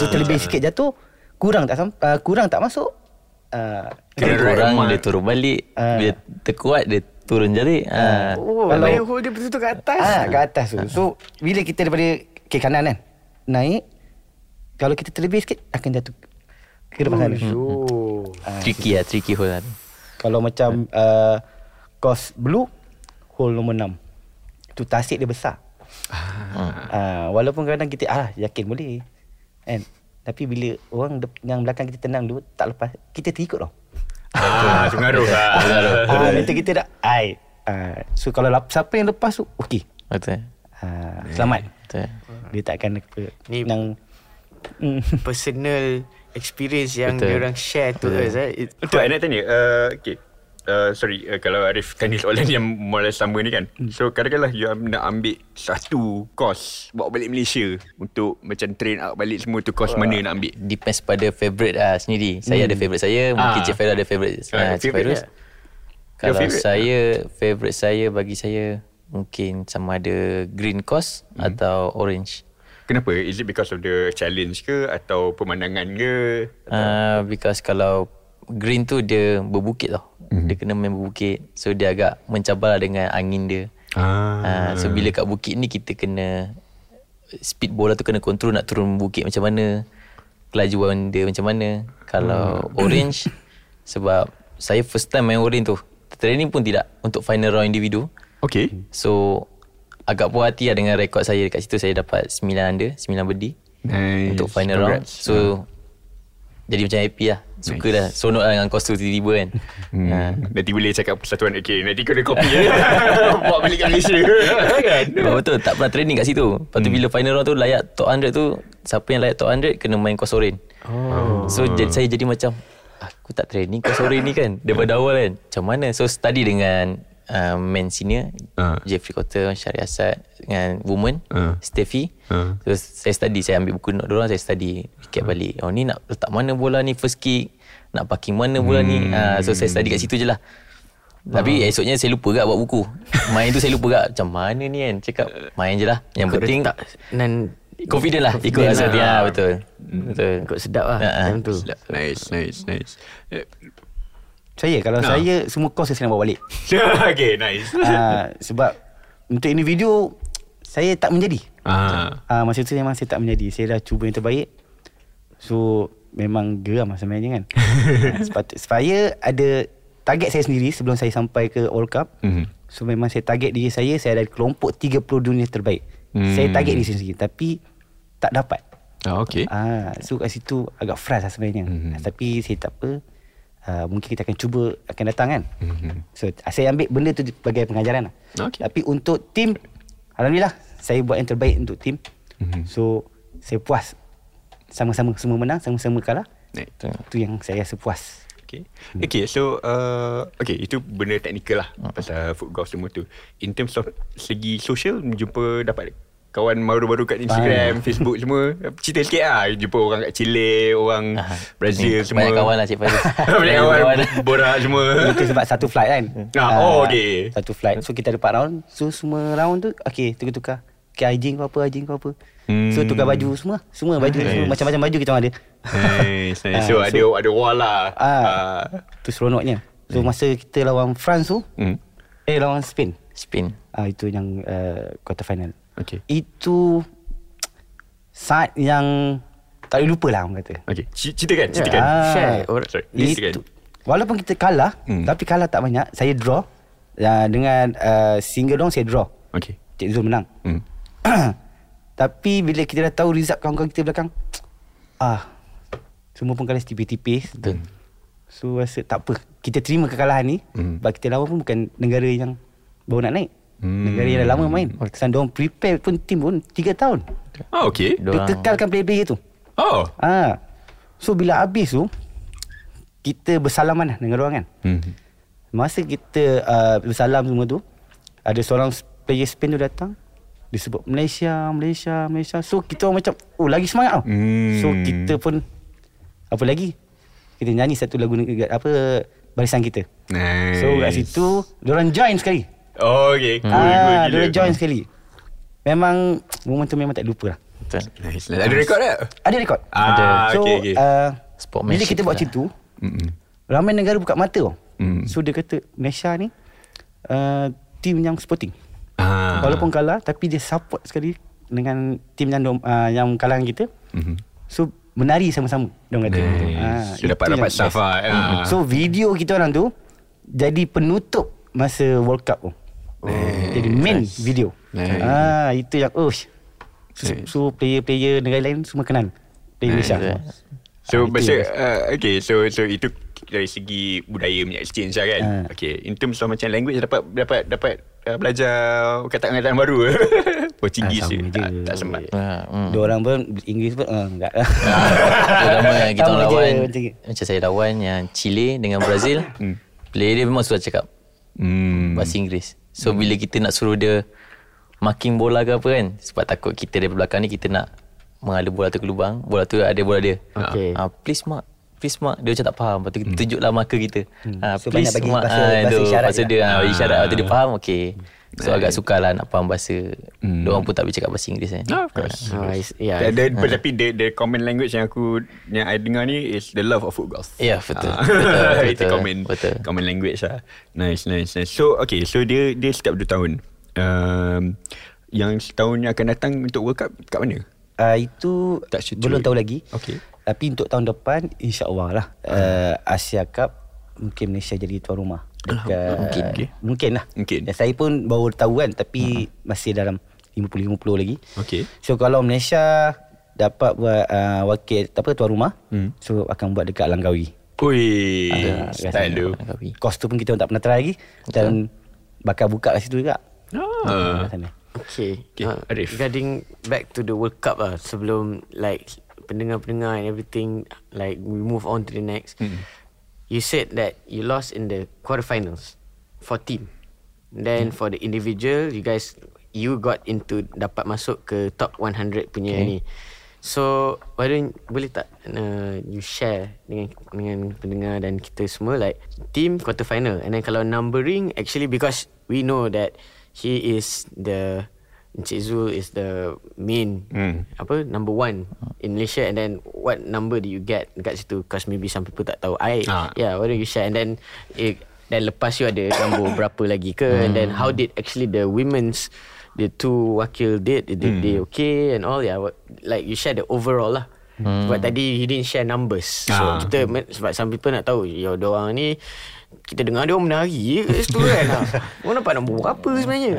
So terlebih sikit jatuh, kurang tak masuk. Kurang dia turun balik, dia terkuat dia turun jari. Kalau hole dia betul-betul kat atas. Kat atas tu. So bila kita daripada kiri kanan kan, naik, kalau kita terlebih sikit akan jatuh kira pasal. Tricky lah, tricky hole lah. Kalau macam course blue, hole nombor 6 tu tasik dia besar. Walaupun kadang kita yakin boleh kan, tapi bila orang yang belakang kita tenang dulu, tak lepas kita terikut tau. Pengaruh lah. Nanti kita dah so kalau siapa yang lepas tu okey, betul. Selamat. Betul. Dia takkan ni yang personal experience yang diorang share to us. Betul. Nak tanya kalau Arif tanya soalan yang mula sama ni kan. So kadang-kadang you nak ambil satu course bawa balik Malaysia untuk macam train out balik semua tu, course mana nak ambil? Depends pada favourite sendiri. Saya ada favourite saya, mungkin Cik Fairus ada favourite Cik Fairus. Kalau favourite saya bagi saya mungkin sama ada green course atau orange. Kenapa? Is it because of the challenge ke atau pemandangan ke? Because kalau green tu dia berbukit tau. Dia kena main berbukit. So dia agak mencabar dengan angin dia. So bila kat bukit ni kita kena speed bola tu kena kontrol, nak turun bukit macam mana, kelajuan dia macam mana. Kalau orange, sebab saya first time main orange tu, training pun tidak, untuk final round individu. Okay. So agak puas hati lah dengan rekod saya dekat situ. Saya dapat 9 under, 9 berdi. Nice. Untuk final round. So jadi macam happy lah. Suka dah. Sonok lah dengan kos tu tiba-tiba kan. Nanti boleh cakap persatuan. Okay, nanti kena copy lah. Buat balik kat Malaysia. Betul, tak pernah training kat situ. Lepas tu bila final round tu layak top 100 tu, siapa yang layak top 100 kena main kos orange. So saya jadi macam, aku tak training kos orange ni kan daripada awal kan. Macam mana? So study dengan men senior, Jeffrey Cotter, Shari Asad, dengan woman, Steffi. So saya study, saya ambil buku note diorang, saya study recap balik. Oh ni nak letak mana bola ni, first kick, nak parking mana bola ni. So saya study kat situ je lah. Tapi esoknya saya lupa kat buat buku. Main tu saya lupa kat macam mana ni kan. Cakap main je lah, yang penting confident lah, ikut asal dia. Betul. Betul. Ikut sedap lah time tu. Nice. Saya, kalau saya, semua course saya nak bawa balik. Okay, nice. Sebab untuk individu, saya tak menjadi. Masa tu memang saya tak menjadi. Saya dah cuba yang terbaik. So, memang geram lah sebenarnya kan. Saya ada target saya sendiri sebelum saya sampai ke World Cup. So, memang saya target diri saya ada kelompok 30 dunia terbaik. Saya target diri sendiri, tapi tak dapat. Okay. So, kat situ agak frust lah sebenarnya. Tapi, saya tak apa. Mungkin kita akan cuba akan datang kan. So saya ambil benda tu sebagai pengajaran lah. Tapi untuk tim, alhamdulillah saya buat yang terbaik untuk tim. So saya puas. Sama-sama semua menang, sama-sama kalah. Itu yang saya rasa puas. Okay, so itu benda teknikal lah pasal footgolf semua tu. In terms of segi social, jumpa dapat kawan baru-baru kat Instagram, Facebook semua. Cerita sikit lah. Jumpa orang kat Chile, orang Brazil semua. Banyak kawan lah Cik Fairus. Banyak kawan, borak semua. Itu sebab satu flight kan. Satu flight. So kita ada 4 round. So semua round tu, okay, tukar-tukar. Kijing apa-apa, kijing apa-apa. So tukar baju semua, semua baju semua, macam-macam baju kita orang ada. So ada wall lah. Tu seronoknya. So masa kita lawan France tu, lawan Spain. Itu yang quarter final. Okay. Itu saat yang tak boleh lupa lah orang kata. Okay. Ceritakan. Itu, walaupun kita kalah, tapi kalah tak banyak. Saya draw dengan single dong, saya draw. Okay. Cik Zul menang. Tapi bila kita dah tahu result kawan-kawan kita belakang, semua pun kalah tipis-tipis. So rasa tak apa, kita terima kekalahan ni. Sebab kita lawan pun bukan negara yang baru nak naik, negara yang dah lama main. Kesan diorang prepare pun, tim pun 3 tahun. Okay. Dia kekalkan player-player tu. So bila habis tu, kita bersalaman lah dengan diorang kan. Masa kita bersalam semua tu, ada seorang player Spain tu datang, dia sebut Malaysia. So kita orang macam, oh lagi semangat tau. So kita pun apa lagi, kita nyanyi satu lagu apa barisan kita. Nice. So kat situ diorang join sekali. Okay, cool. Diorang join sekali. Memang momentum memang tak lupa lah. Nice. Ada rekod tak? Ada rekod. So bila kita buat macam tu, ramai negara buka mata tau. So dia kata Malaysia ni tim yang sporting. Walaupun kalah, tapi dia support sekali dengan tim yang kalangan kita. So menari sama-sama diorang kata. So dapat staff lah. So video kita orang tu jadi penutup masa World Cup tu. Jadi main video. Itu yang so player-player negara lain semua kenal player Malaysia semua. So masa okay, so itu dari segi budaya punya exchange lah kan. Okay, in terms of macam language, dapat belajar kata-kata baru. Portugis tak sempat. Dua orang pun Inggeris pun enggak. Pertama kita lawan, macam saya lawan yang Chile dengan Brazil. Player dia memang susah cakap bahasa Inggeris. So bila kita nak suruh dia marking bola ke apa kan, sebab takut kita dari belakang ni kita nak mengala bola tu ke lubang, bola tu ada bola dia. Okay. Please mark. Dia macam tak faham. Lepas tu kita tunjuklah marker kita. So please bagi bahasa isyarat. Bahasa dia isyarat. Lepas tu dia faham. Okay. So agak sukar lah nak faham bahasa. Diorang pun tak boleh cakap bahasa Inggeris kan. Of course. Tapi the common language yang I dengar ni is the love of football. Ya, betul. Itu common language lah. Nice. So dia setiap 2 tahun. Yang setahun yang akan datang untuk World Cup kat mana? Itu belum tahu lagi. Okay. Tapi untuk tahun depan insya-Allah lah Asia Cup mungkin Malaysia jadi tuan rumah. Mungkin. Dan saya pun baru tahu kan, tapi masih dalam 50-50 lagi. Okay. So kalau Malaysia dapat buat wakil apa tuan rumah, so akan buat dekat Langkawi. Oi. Style tu. Kos tu pun kita tak pernah try lagi. Dan bakal buka kat situ juga. Okay. Arif, regarding back to the World Cup lah, sebelum like pendengar-pendengar and everything, like we move on to the next. You said that you lost in the quarterfinals for team. Then for the individual, you got into dapat masuk ke top 100 punya ni. So boleh tak you share dengan pendengar dan kita semua, like team quarterfinal, and then kalau numbering, actually because we know that he is the Cik Zul is the main number one in Malaysia, and then what number do you get dekat situ? Because maybe some people tak tahu. Why don't you share, and then lepas you ada nombor berapa lagi ke, and then how did actually the women's, the two wakil did they okay and all, like you share the overall lah. Sebab tadi you didn't share numbers. So kita, sebab some people nak tahu ya diorang ni, kita dengar dia orang menari kat situ kan. Orang nampak nombor berapa sebenarnya.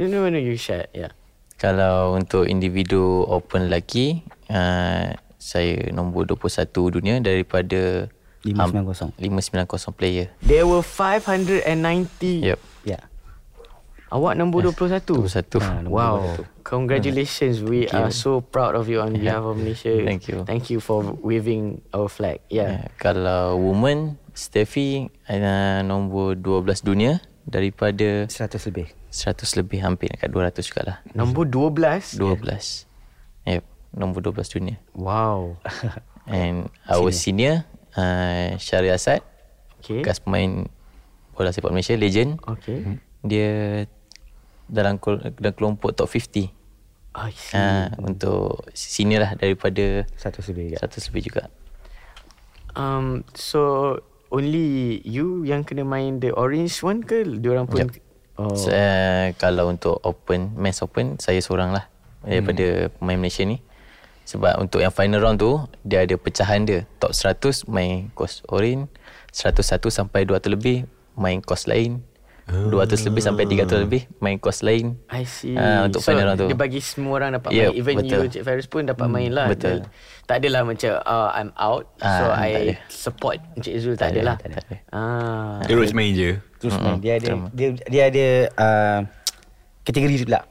Mana you share. Kalau untuk individu open lelaki, saya nombor 21 dunia daripada 590 player. There were 590. Yep. Yeah. Awak nombor 21? 21. Wow. Congratulations. We are so proud of you on behalf of Malaysia. Thank you. Thank you for waving our flag. Kalau woman, Steffi nombor 12 dunia daripada 100 lebih, hampir dekat 200 juga lah. Nombor 12? Nombor 12 dunia. Wow. And our senior, Shari Asad, bekas pemain bola sepak Malaysia, legend. Dia dalam kelompok top 50. untuk senior lah daripada satu sebi juga. So only you yang kena main the orange one ke diorang pun? Yep. Oh. So, kalau untuk open, men's open, saya seorang lah daripada pemain Malaysia ni. Sebab untuk yang final round tu, dia ada pecahan dia. Top 100 main course orange, 101 sampai 200 lebih main course lain, 200 lebih sampai 300 lebih main course lain. I see. Untuk final round tu dia bagi semua orang dapat main. Even betul. You Cik Fairus pun dapat main lah. Betul. Tak adalah macam I'm out, so I support Encik Zul. Tak adalah. Terus main je. Terus main. Dia ada kategori pula.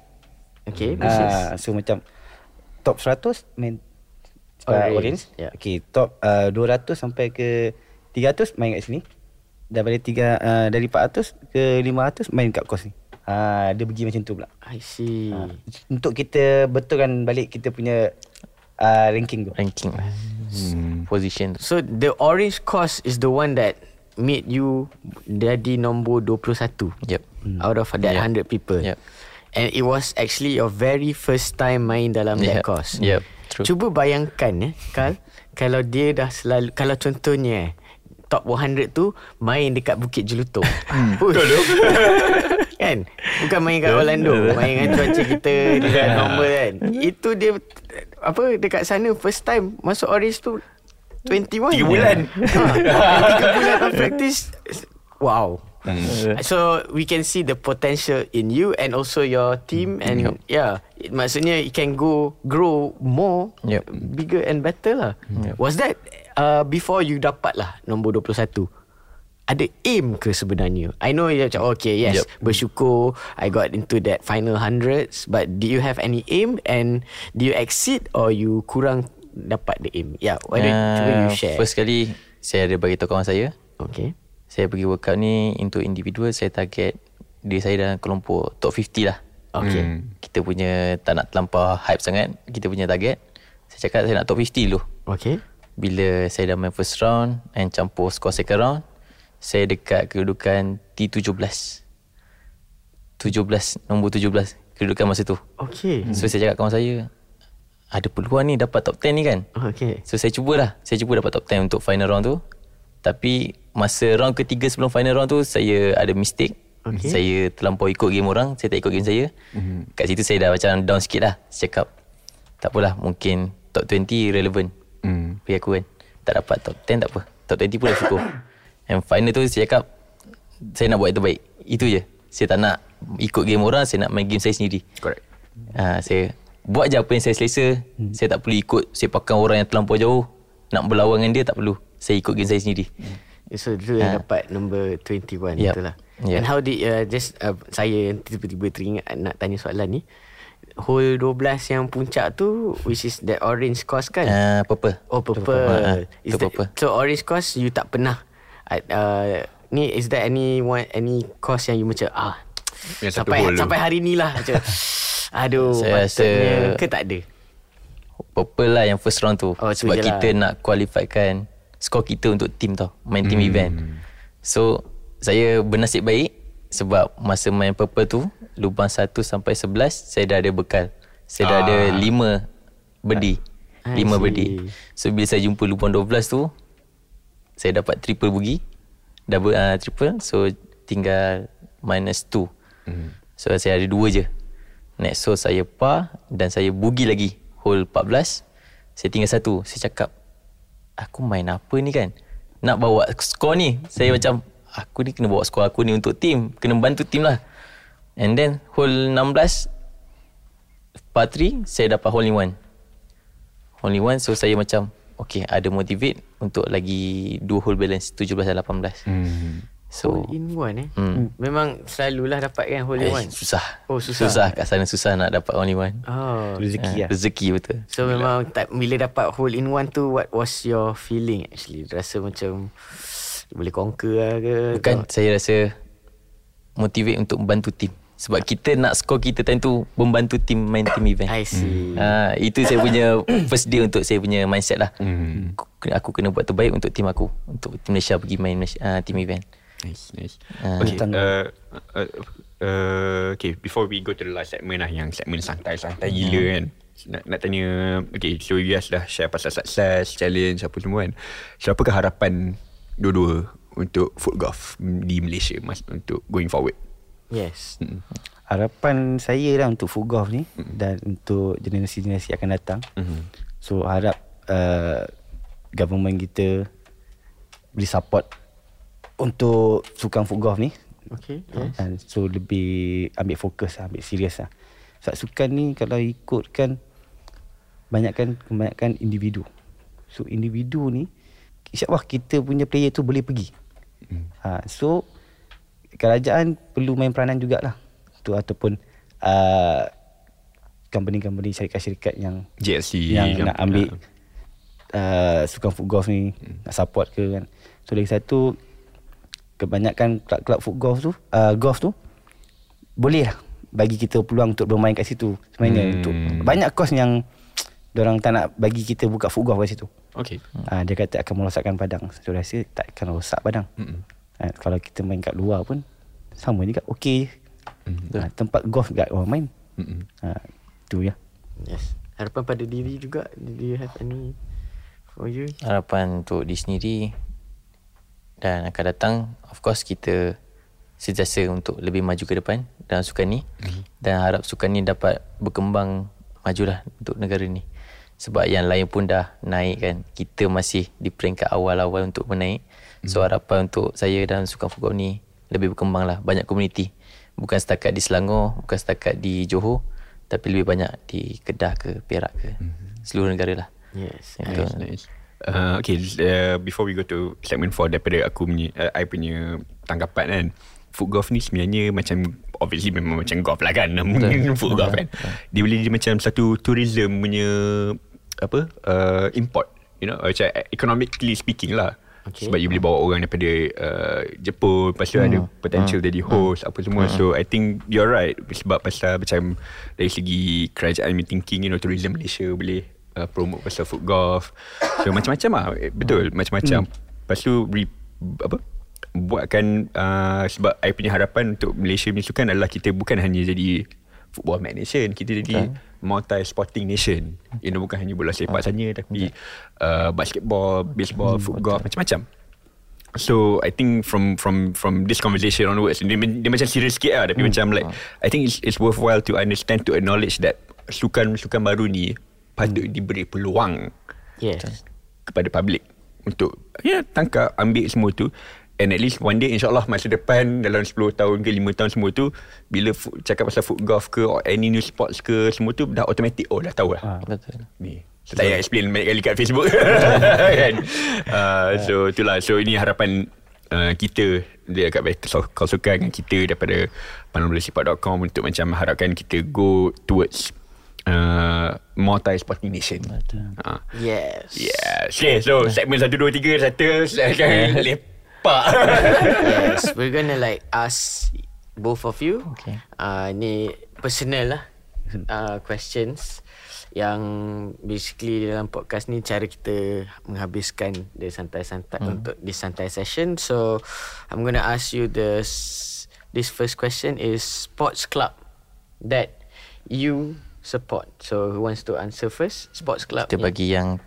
Okay. So macam top 100 main orange. Yeah. Okay, top 200 sampai ke 300 main kat sini. Dari 400 ke 500 main kat kos ni. Dia pergi macam tu pula. I see. Untuk kita betulkan balik kita punya ranking tu. Ranking. Position. So the orange course is the one that made you jadi nombor 21. Yep. Out of that 100 people. Yep. And it was actually your very first time main dalam that course. Yep. True. Cuba bayangkan Khal, kalau dia dah selalu, kalau contohnya top 100 tu main dekat Bukit Jelutong. Kan? Bukan main kat Orlando, main dengan cuaca kita dekat normal kan. Itu dia apa dekat sana first time masuk orange tu 21 bulan. 3 bulan of practice. Wow. So we can see the potential in you and also your team, and maksudnya it can go grow more, bigger and better lah. Was that before you dapat lah nombor 21, ada aim ke sebenarnya? I know you macam okay, yes, bersyukur I got into that final hundreds, but do you have any aim and do you exceed or you kurang dapat the aim? Why don't you share? First kali saya ada bagi tahu kawan saya, okay, saya pergi World Cup ni untuk individual, saya target diri saya dalam kelompok top 50 lah. Okay. Kita punya tak nak terlampau hype sangat, kita punya target. Saya cakap saya nak top 50 dulu. Okay. Bila saya dah main first round and campur skor second round, saya dekat kedudukan T17 Nombor 17 kedudukan masa tu. Okay. So saya cakap kawan saya, ada peluang ni dapat top 10 ni kan. Okay. So saya cubalah, saya cuba dapat top 10 untuk final round tu. Tapi masa round ketiga sebelum final round tu, saya ada mistake. Okay. Saya terlampau ikut game orang, saya tak ikut game saya. Kat situ saya dah macam down sikit lah. Saya cakap takpelah, mungkin top 20 relevant. Bagi aku kan, tak dapat top 10 tak apa, top 20 pun dah cukup. And final tu saya cakap saya nak buat yang terbaik. Itu je. Saya tak nak ikut game orang, saya nak main game saya sendiri. Correct. Saya buat je apa yang saya selesa. Saya tak perlu ikut sepakan orang yang terlampau jauh. Nak berlawan dengan dia tak perlu, saya ikut game saya sendiri. So tu yang dapat number 21. Itulah. And how did saya tiba-tiba teringat nak tanya soalan ni. Hole 12 yang puncak tu, which is that orange course kan? Purple. Oh, purple. So orange course you tak pernah ni, is there any course yang you macam sampai hari ni lah macam aduh, patutnya ke tak ada? Purple lah yang first round tu. Sebab tu kita nak qualifykan skor kita untuk team tau, main team event. So saya bernasib baik sebab masa main purple tu, lubang 1 sampai 11 saya dah ada bekal. Saya dah ada 5 bedi. So bila saya jumpa lubang 12 tu, saya dapat triple bogey, double triple. So tinggal minus 2. So saya ada 2 je. Next hole saya par dan saya bogey lagi hole 14. Saya tinggal 1. Saya cakap aku main apa ni kan, nak bawa skor ni. Saya macam aku ni kena bawa skor aku ni untuk tim, kena bantu tim lah. And then hole 16 par 3 saya dapat hole in one. So saya macam okay, ada motivate untuk lagi 2 hole balance 17 dan 18. So hole in one memang selalulah dapat kan hole in one. Susah kat sana, susah nak dapat hole in one. Rezeki betul. So memang bila dapat hole in one tu, what was your feeling actually? Rasa macam boleh conquer lah ke? Bukan, saya rasa motivate untuk membantu tim. Sebab kita nak skor kita time tu, membantu tim main team event. I see. Itu saya punya first day untuk saya punya mindset lah. Aku kena buat terbaik untuk tim aku, untuk tim Malaysia pergi main team event. Nice. Okay. Okay, before we go to the last segment lah, yang segmen santai-santai gila kan. Nak tanya, okay, so you guys dah share pasal success, challenge, apa semua kan. So apakah harapan dua-dua untuk foot golf di Malaysia untuk going forward? Yes. Harapan saya lah untuk foot golf ni dan untuk generasi-generasi akan datang. So harap government kita beri support untuk sukan foot golf ni. Okay, yes. So lebih ambil fokus lah, ambil serius lah. Sebab sukan ni kalau ikutkan kebanyakan individu. So individu ni InsyaAllah kita punya player tu boleh pergi. So kerajaan perlu main peranan jugalah tu, ataupun company-company, syarikat-syarikat yang GSC yang nak ambil sukan foot golf ni, nak support ke kan. So lagi satu, kebanyakan klub-klub foot golf tu boleh lah bagi kita peluang untuk bermain kat situ sebenarnya. Untuk banyak kos yang diorang tak nak bagi kita buka foot golf kat situ. Okay. Dia kata akan merosakkan padang. Saya rasa tak akan rosak padang. Kalau kita main kat luar pun sama juga, okey. Tempat golf kat orang main. Tu ya. Yes. Harapan pada diri juga. Do you have any for you? Harapan untuk diri sendiri dan akan datang, of course kita sentiasa untuk lebih maju ke depan dalam sukan ni. Dan harap sukan ni dapat berkembang majulah untuk negara ni. Sebab yang lain pun dah naik kan, kita masih di peringkat awal-awal untuk menaik. So harapan untuk saya dalam sukan football ni lebih berkembang lah, banyak komuniti. Bukan setakat di Selangor, bukan setakat di Johor, tapi lebih banyak di Kedah ke Perak ke, seluruh negara lah. Yes, nice, nice. Okay, before we go to segment 4, daripada aku punya, I punya tanggapan kan, foot golf ni sebenarnya macam, obviously memang macam golf lah kan, foot golf kan, dia boleh jadi macam satu tourism punya apa, import, you know, macam economically speaking lah. Okay. Sebab you boleh bawa orang daripada Jepun, lepas tu ada potential jadi host apa semua. So I think you're right, sebab pasal macam dari segi kerajaan thinking, you know, tourism Malaysia boleh promote pasal foot golf. So macam-macam lah, betul, macam-macam. Lepas tu buatkan sebab I punya harapan untuk Malaysia punya sukan adalah kita bukan hanya jadi football match nation, kita jadi multi sporting nation. You know, bukan hanya bola sepak saja, tapi basketball, baseball, football, macam-macam. So I think from this conversation onwards, dia macam serious sikit lah, tapi macam like I think it's worthwhile to understand, to acknowledge that sukan-sukan baru ni patut diberi peluang kepada public untuk tangkap, ambil semua tu. And at least one day, insyaAllah masa depan, dalam 10 tahun ke 5 tahun semua tu, bila cakap pasal foot golf ke or any new sports ke, semua tu dah automatic. Oh, dah tahu lah. Betul ni. So, saya explain banyak kali kat Facebook kan. So itulah. So ini harapan kita dekat Better Call Sukan, kita daripada panelbola.com untuk macam harapkan kita go towards multi-sporting nation. Yes. Yes. Okay, so segmen 1, 2, 3, 1 sekarang lepas. Yes, we're gonna like ask both of you ni personal lah questions yang basically dalam podcast ni cara kita menghabiskan the santai-santai untuk this santai session. So I'm gonna ask you this first question is sports club that you support. So who wants to answer first? Sports club kita bagi yang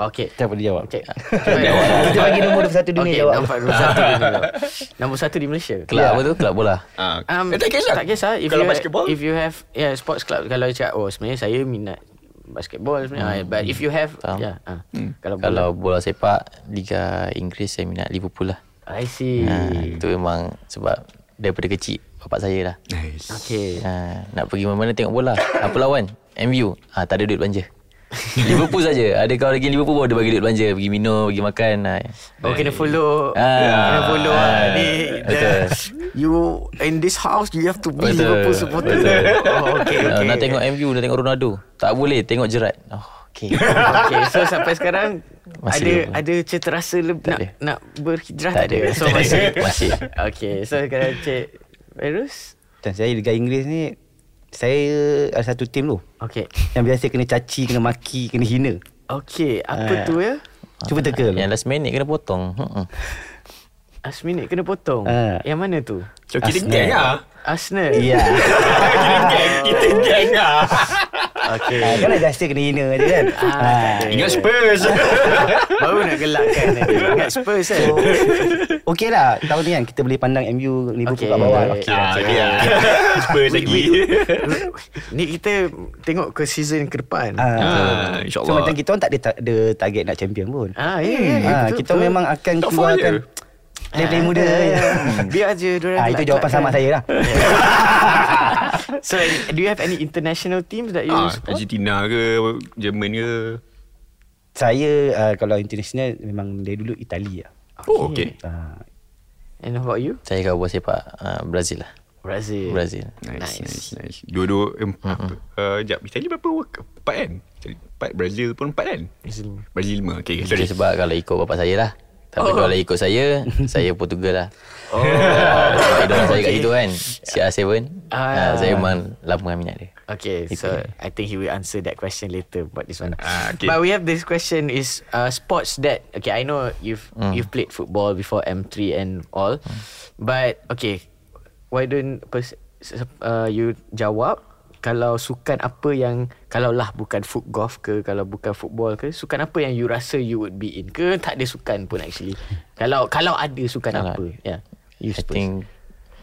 okay. Kita boleh jawab. Okay. Kita bagi nombor 21 dunia jawab. Okay, nombor 1 di Malaysia. Kelab apa tu? Kelab bola. Tak kisah. Tak kisah. Kalau basketball? If you have sports club. Kalau cakap, sebenarnya saya minat basketball sebenarnya. But if you have, kalau bola sepak, Liga Inggeris saya minat Liverpool lah. I see. Itu memang sebab daripada kecil, bapak saya lah. Nice. Okay. Nak pergi mana-mana tengok bola. Apa lawan? MU. Tak ada duit belanja. Liverpool saja. Ada kawan lagi Liverpool baru dia bagi duit belanja, pergi minum, pergi makan. Oh, kena follow. Kena follow ni. You in this house you have to be Liverpool supporter. Okay. Nak tengok MU, nak tengok Ronaldo, tak boleh tengok Gerrard. Okay. So sampai sekarang masih ada terasa nak berhijrah tak ada. So masih. Okay. So sekarang Cik Fairus, dan saya Liga Inggeris ni, saya ada satu tim tu. Okay. Yang biasa kena caci, kena maki, kena hina. Okay. Apa tu ya? Cuba teka. Yang last minute kena potong. Last minute kena potong. Yang mana tu? So kira geng lah. Arsenal? Ya. Kita geng lah. Okay. Kan nak Justin kena hina je kan. Ingat Spurs. Baru nak gelakkan. Ingat Spurs kan. So, okey lah. Tahun ni kan kita boleh pandang MU ni buku kat bawah. Okey lah. Spurs lagi. Ni kita tengok ke season ke depan. InsyaAllah. So macam kita orang tak ada target nak champion pun. Kita memang akan keluarkan play-play muda. Biar je. Itu jawapan sama saya lah. So, do you have any international teams that you support? Argentina ke, Jerman ke? Saya kalau international memang dari dulu Itali lah. Oh, okay. And how about you? Saya kalau buat sepak Brazil lah. Brazil. Nice. Dua-dua sekejap, Itali berapa World Cup? 4 kan? 4 Brazil pun 4 kan? Brazil 5. Okay, sorry. Sebab kalau ikut bapak saya lah. Tapi kalau ikut saya, saya Portugal lah. Sebab idola saya kat situ kan, CR7. Saya memang lama dengan minat dia. Okay, so I think he will answer that question later about this one. But we have this question is sports that, okay, I know you've played football before M3 and all. But okay, why don't you jawab kalau sukan apa yang, kalau lah bukan foot golf ke, kalau bukan football ke, sukan apa yang you rasa you would be in ke? Tak ada sukan pun actually. Kalau ada sukan apa? Yeah. I think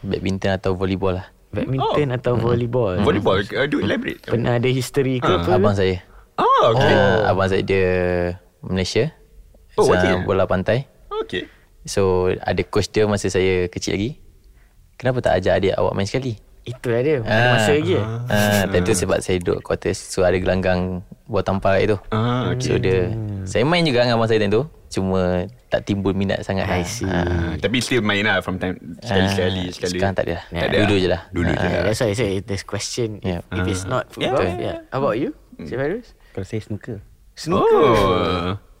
badminton atau volleyball lah. Badminton atau volleyball. Volleyball, do elaborate. Pernah ada history ke apa? Abang saya. Okay. Abang saya dia Malaysia. Bola pantai. Okay. So ada coach dia masa saya kecil lagi. Kenapa tak ajak adik awak main sekali? Itulah dia. Ada masa lagi Tapi tu sebab saya duduk quarters. So ada gelanggang buat tampar itu. So dia, saya main juga dengan abang saya tu, cuma tak timbul minat sangat. Tapi still main lah from time Sekali-sekali. Sekarang tak ada lah. Dulu je lah. That's why I say this question, if it's not football. How about you, Cik Fairus? Kalau saya snooker.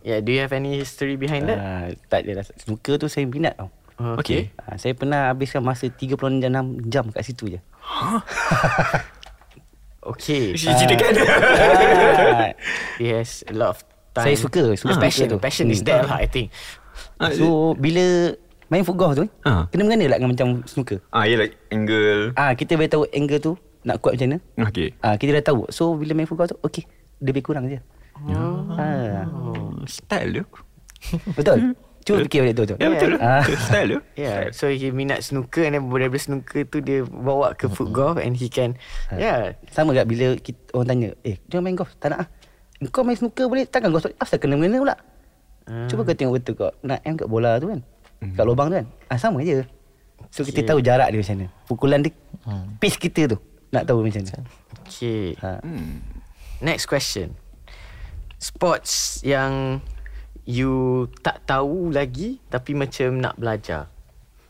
Yeah, do you have any history behind that? Tak ada lah. Snooker tu saya minat tau. Okay. Saya pernah habiskan masa 36 jam kat situ je. Okay. Yes, a lot of time. Saya suka passion is there lah, I think. So bila main footgolf tu kena mengena lah dengan macam snooker. Yelah angle. Kita boleh tahu angle tu nak kuat macam mana. Okay. Kita dah tahu. So bila main footgolf tu, okay, dia lebih kurang je. Style tu. Betul. Cuba fikir balik tu. Ya, betul. Style tu. Yeah. So he minat snooker, and then daripada snooker tu dia bawa ke foot golf, and he can sama juga bila orang tanya, dia main golf tak nak ah. Kau main snooker boleh, takkan golf asal kena-mengena pula. Cuba kau tengok betul kau nak aim kat bola tu kan. Kat lubang tu kan. Sama je. So kita tahu jarak dia macam mana. Pukulan dia, pace kita tu nak tahu macam mana. Okay. Next question. Sports yang you tak tahu lagi tapi macam nak belajar.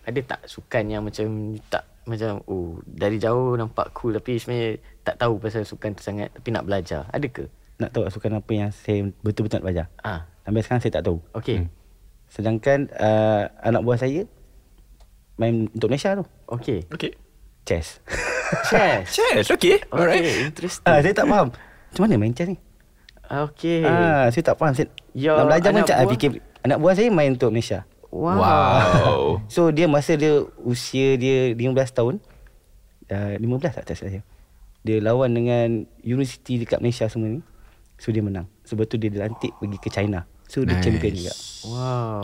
Ada tak sukan yang macam tak, macam dari jauh nampak cool tapi sebenarnya tak tahu pasal sukan tu sangat tapi nak belajar. Ada ke? Nak tahu sukan apa yang saya betul-betul nak belajar? Sampai sekarang saya tak tahu. Okey. Sedangkan anak buah saya main untuk Malaysia tu. Okey. Okey. Chess. Okey. Alright. Interesting. Saya tak faham. Macam mana main chess ni? Okay. Saya tak faham. Saya nak belajar macam fikir. Anak buah saya main untuk Malaysia. Wow. So dia masa dia usia dia 15 tahun. 15 tak silap saya. Dia lawan dengan universiti dekat Malaysia semua ni. So dia menang. Sebab tu dia dilantik pergi ke China. So dia champion juga. Wow.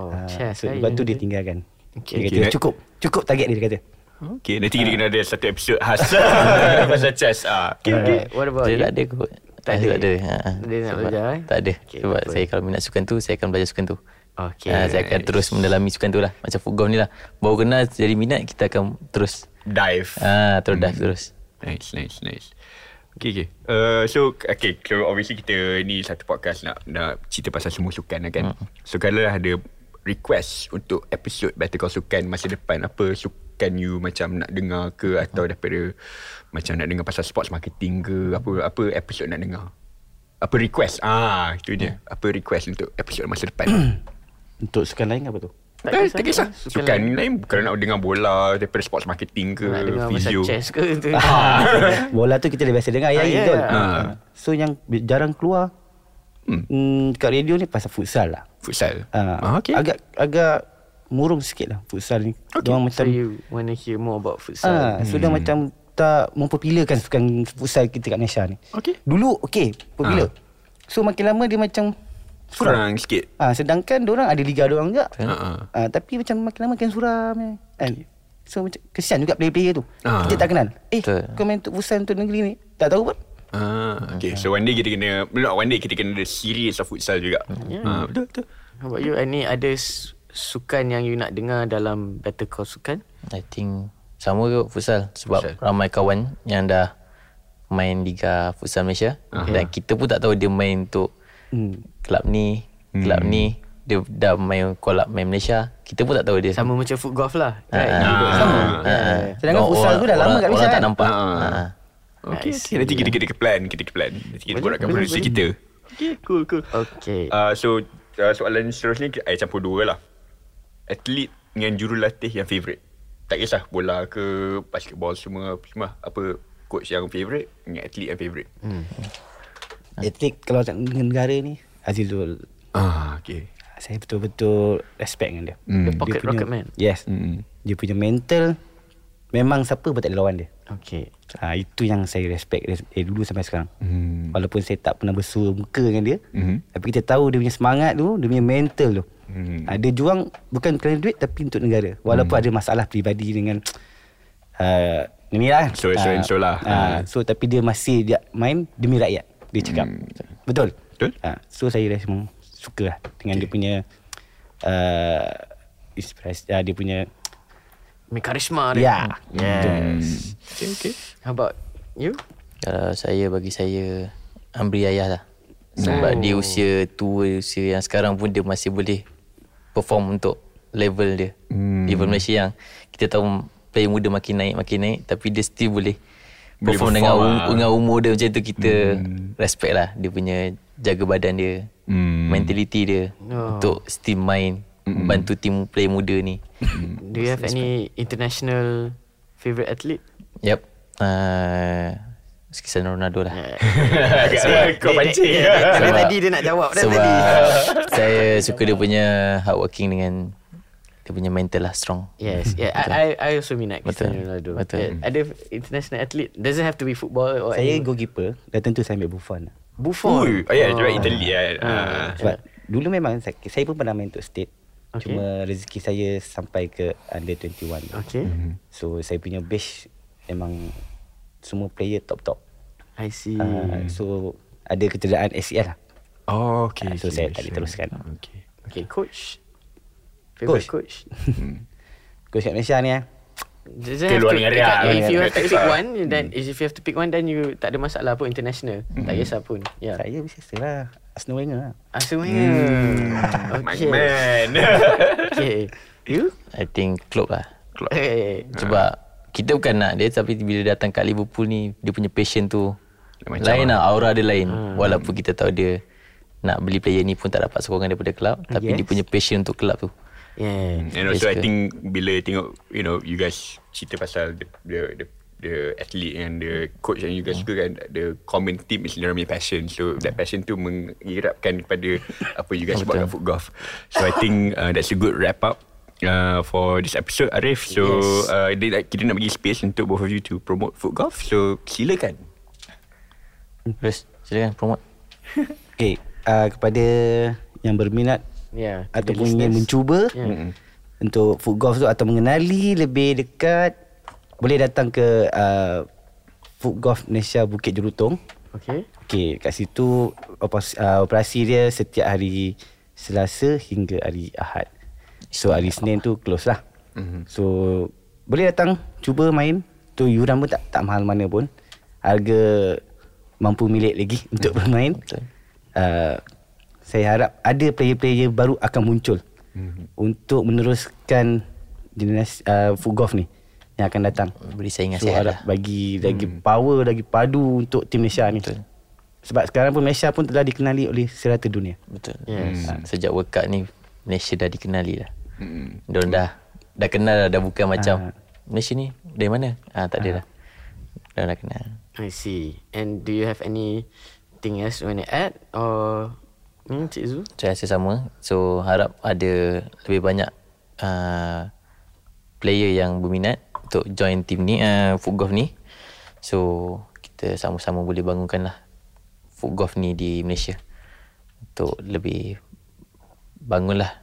So lepas tu dia tinggalkan. Okay. Dia kata, cukup target dia kata. Okay, nanti kita kena ada satu episod khas pasal chess. Okay. What about you? Dia tak ada kot. Tak ada. Dia nak belajar tak ada. Okay, sebab saya kalau minat sukan tu, saya akan belajar sukan tu. Okay. Saya akan terus mendalami sukan tu lah. Macam footgolf ni lah, baru kenal jadi minat, kita akan terus dive. Dive terus. Nice. Okay. So obviously kita ni satu podcast nak cerita pasal semua sukan lah kan. So kalau ada request untuk episode Better Call Sukan masa depan, apa sukan you macam nak dengar ke, atau daripada macam nak dengar pasal sports marketing ke, apa episode nak dengar, apa request itu dia, apa request untuk episode masa depan. Untuk sukan lain apa tu? Tak kisah. Sukan lain bukan nak dengar bola, daripada sports marketing ke, physio chess ke tu. Bola tu kita dah biasa dengar betul. So yang jarang keluar dekat radio ni pasal futsal lah. Agak murung sikit lah futsal ni. Okay. Diorang macam, so you want to hear more about futsal. So dia macam tak mempopularkan sukan futsal kita kat Malaysia ni. Okay. Dulu okay popular. So makin lama dia macam kurang sikit. Sedangkan diorang ada liga diorang juga. Tapi macam makin lama makin suram kan. Okay. So macam kesian juga player-player tu. Kita tak kenal. Kau main untuk futsal untuk negeri ni tak tahu pun. Okay. So one day kita kena, one day kita kena series of futsal juga. Betul betul. How about you? Any other sukan yang you nak dengar dalam Better Call Sukan? I think sama ke futsal. Sebab ramai kawan yang dah main liga futsal Malaysia. Dan kita pun tak tahu dia main untuk kelab ni, kelab ni. Dia dah main collab main Malaysia. Kita pun tak tahu dia. Sama macam footgolf lah. Sedangkan futsal tu dah lama kat Malaysia kan. Orang tak nampak. Okay, okay. Nanti kita plan, kita plan. Nanti kita buatkan produksi kita. Okay, cool, cool. Okay. So soalan seterusnya I campur dua lah. Atlet dengan jurulatih yang favourite. Tak kisah bola ke basketball semua, semua apa coach yang favourite dengan atlet yang favourite. Atlet kalau dengan negara ni Hazilul. Okay. Saya betul-betul respect dengan dia. The pocket dia punya, rocket man. Yes. Dia punya mental memang siapa pun tak ada lawan dia. Okay. Itu yang saya respect dari dulu sampai sekarang. Walaupun saya tak pernah bersua muka dengan dia, tapi kita tahu dia punya semangat tu, dia punya mental tu. Dia juang bukan kerana duit tapi untuk negara. Walaupun ada masalah peribadi dengan ni lah. So tapi dia masih dia main demi rakyat. Dia cakap. Betul. Betul. So saya dah semua suka lah dengan dia punya inspirasi, dia punya karisma dia. Yes. Okay, okay. How about you? Kalau saya, bagi saya Amri Ayah lah. Sebab dia usia tua, usia yang sekarang pun dia masih boleh perform untuk level dia. Level Malaysia yang kita tahu player muda makin naik, tapi dia still boleh perform dengan umur dia macam tu. Kita respect lah dia punya jaga badan dia, mentality dia untuk still main. Bantu tim player muda ni. Do you have any international favourite athlete? Yep. Cristiano Ronaldo lah. Kau pancing. Tadi dia nak jawab dah tadi. Saya suka dia punya hardworking dengan dia punya mental lah, strong. Yes. Yeah. I also minat Cristiano Ronaldo. Betul. Ada international athlete, doesn't have to be football or anything. Saya goalkeeper, dah tentu saya ambil Buffon. Ya, dia Italy kan. Dulu memang saya pun pernah main untuk state. Cuma rezeki saya sampai ke under 21. Okay. So saya punya base memang semua player top-top. I see. So ada kecederaan ACL lah. Okay. So saya tak diteruskan. Okay. Coach. Favorite coach. Coach kat Malaysia ni. If you have to pick one, then you tak ada masalah pun international. Tak kisah pun. Saya biasa lah. Arsene Wenger lah. Okay. Man. Okay. You? I think Klopp lah. Sebab kita bukan nak dia, tapi bila datang kat Liverpool ni, dia punya passion tu macam lain lah. Aura dia lain. Walaupun kita tahu dia nak beli player ni pun tak dapat sokongan daripada club, tapi dia punya passion untuk club tu. And also I think bila tengok, you know, you guys cerita pasal the athlete and the coach yang you guys suka kan, the common theme is their passion. So that passion tu mengirapkan kepada apa you guys buat kat footgolf. So I think that's a good wrap up for this episode, Arif. So kita nak bagi space untuk both of you to promote footgolf. So silakan. Silakan promote. Okay, kepada yang berminat ataupun ingin mencuba untuk footgolf tu atau mengenali lebih dekat, boleh datang ke Footgolf Malaysia Bukit Jelutong. Okay, kat situ operasi dia setiap hari Selasa hingga hari Ahad. So hari Senin tu close lah. So boleh datang cuba main tu, yuran pun tak mahal mana pun. Harga mampu milik lagi untuk bermain. Saya harap ada player-player baru akan muncul untuk meneruskan generasi footgolf ni yang akan datang. Beri saingan sehat lah. Bagi lagi power, lagi padu untuk tim Malaysia ni. Betul. Sebab sekarang pun Malaysia pun telah dikenali oleh serata dunia. Betul. Yes. Sejak World Cup ni Malaysia dah dikenali dah. Diorang dah kenal dah bukan macam Malaysia ni dari mana? Tak ada dah. Diorang dah kenal. I see. And do you have anything else you want to add or Cik Zul? Saya rasa sama. So harap ada lebih banyak player yang berminat untuk join team ni, Footgolf ni. So kita sama-sama boleh bangunkanlah Footgolf ni di Malaysia untuk lebih bangunlah,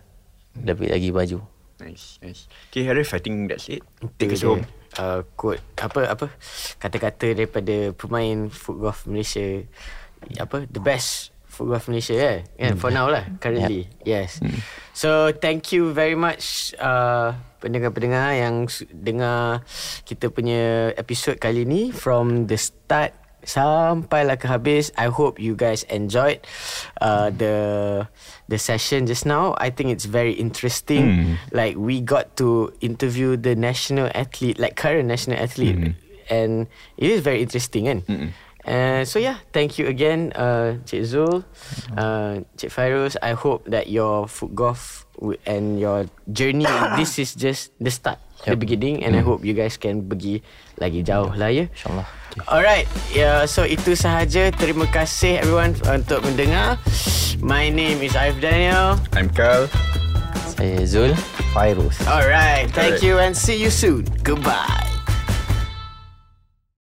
lebih lagi baju. Nice, nice. Okay Arif, I think that's it. Take us home. Quote apa kata-kata daripada pemain Footgolf Malaysia, apa, the best Footgolf Malaysia for now lah currently. Yes. So thank you very much pendengar-pendengar yang dengar kita punya episode kali ni from the start sampailah ke habis. I hope you guys enjoyed the session just now. I think it's very interesting. Like we got to interview the national athlete, like current national athlete, and it is very interesting, kan? So yeah, thank you again, Cik Zul, Cik Fairus. I hope that your Footgolf and your journey, this is just the start, the beginning, and I hope you guys can pergi lagi jauh lah, ya. InsyaAllah. Okay. Alright, so itu sahaja. Terima kasih everyone untuk mendengar. My name is Arief Danial. I'm Khal. Saya Zul. Fairus. Alright, thank you and see you soon. Goodbye.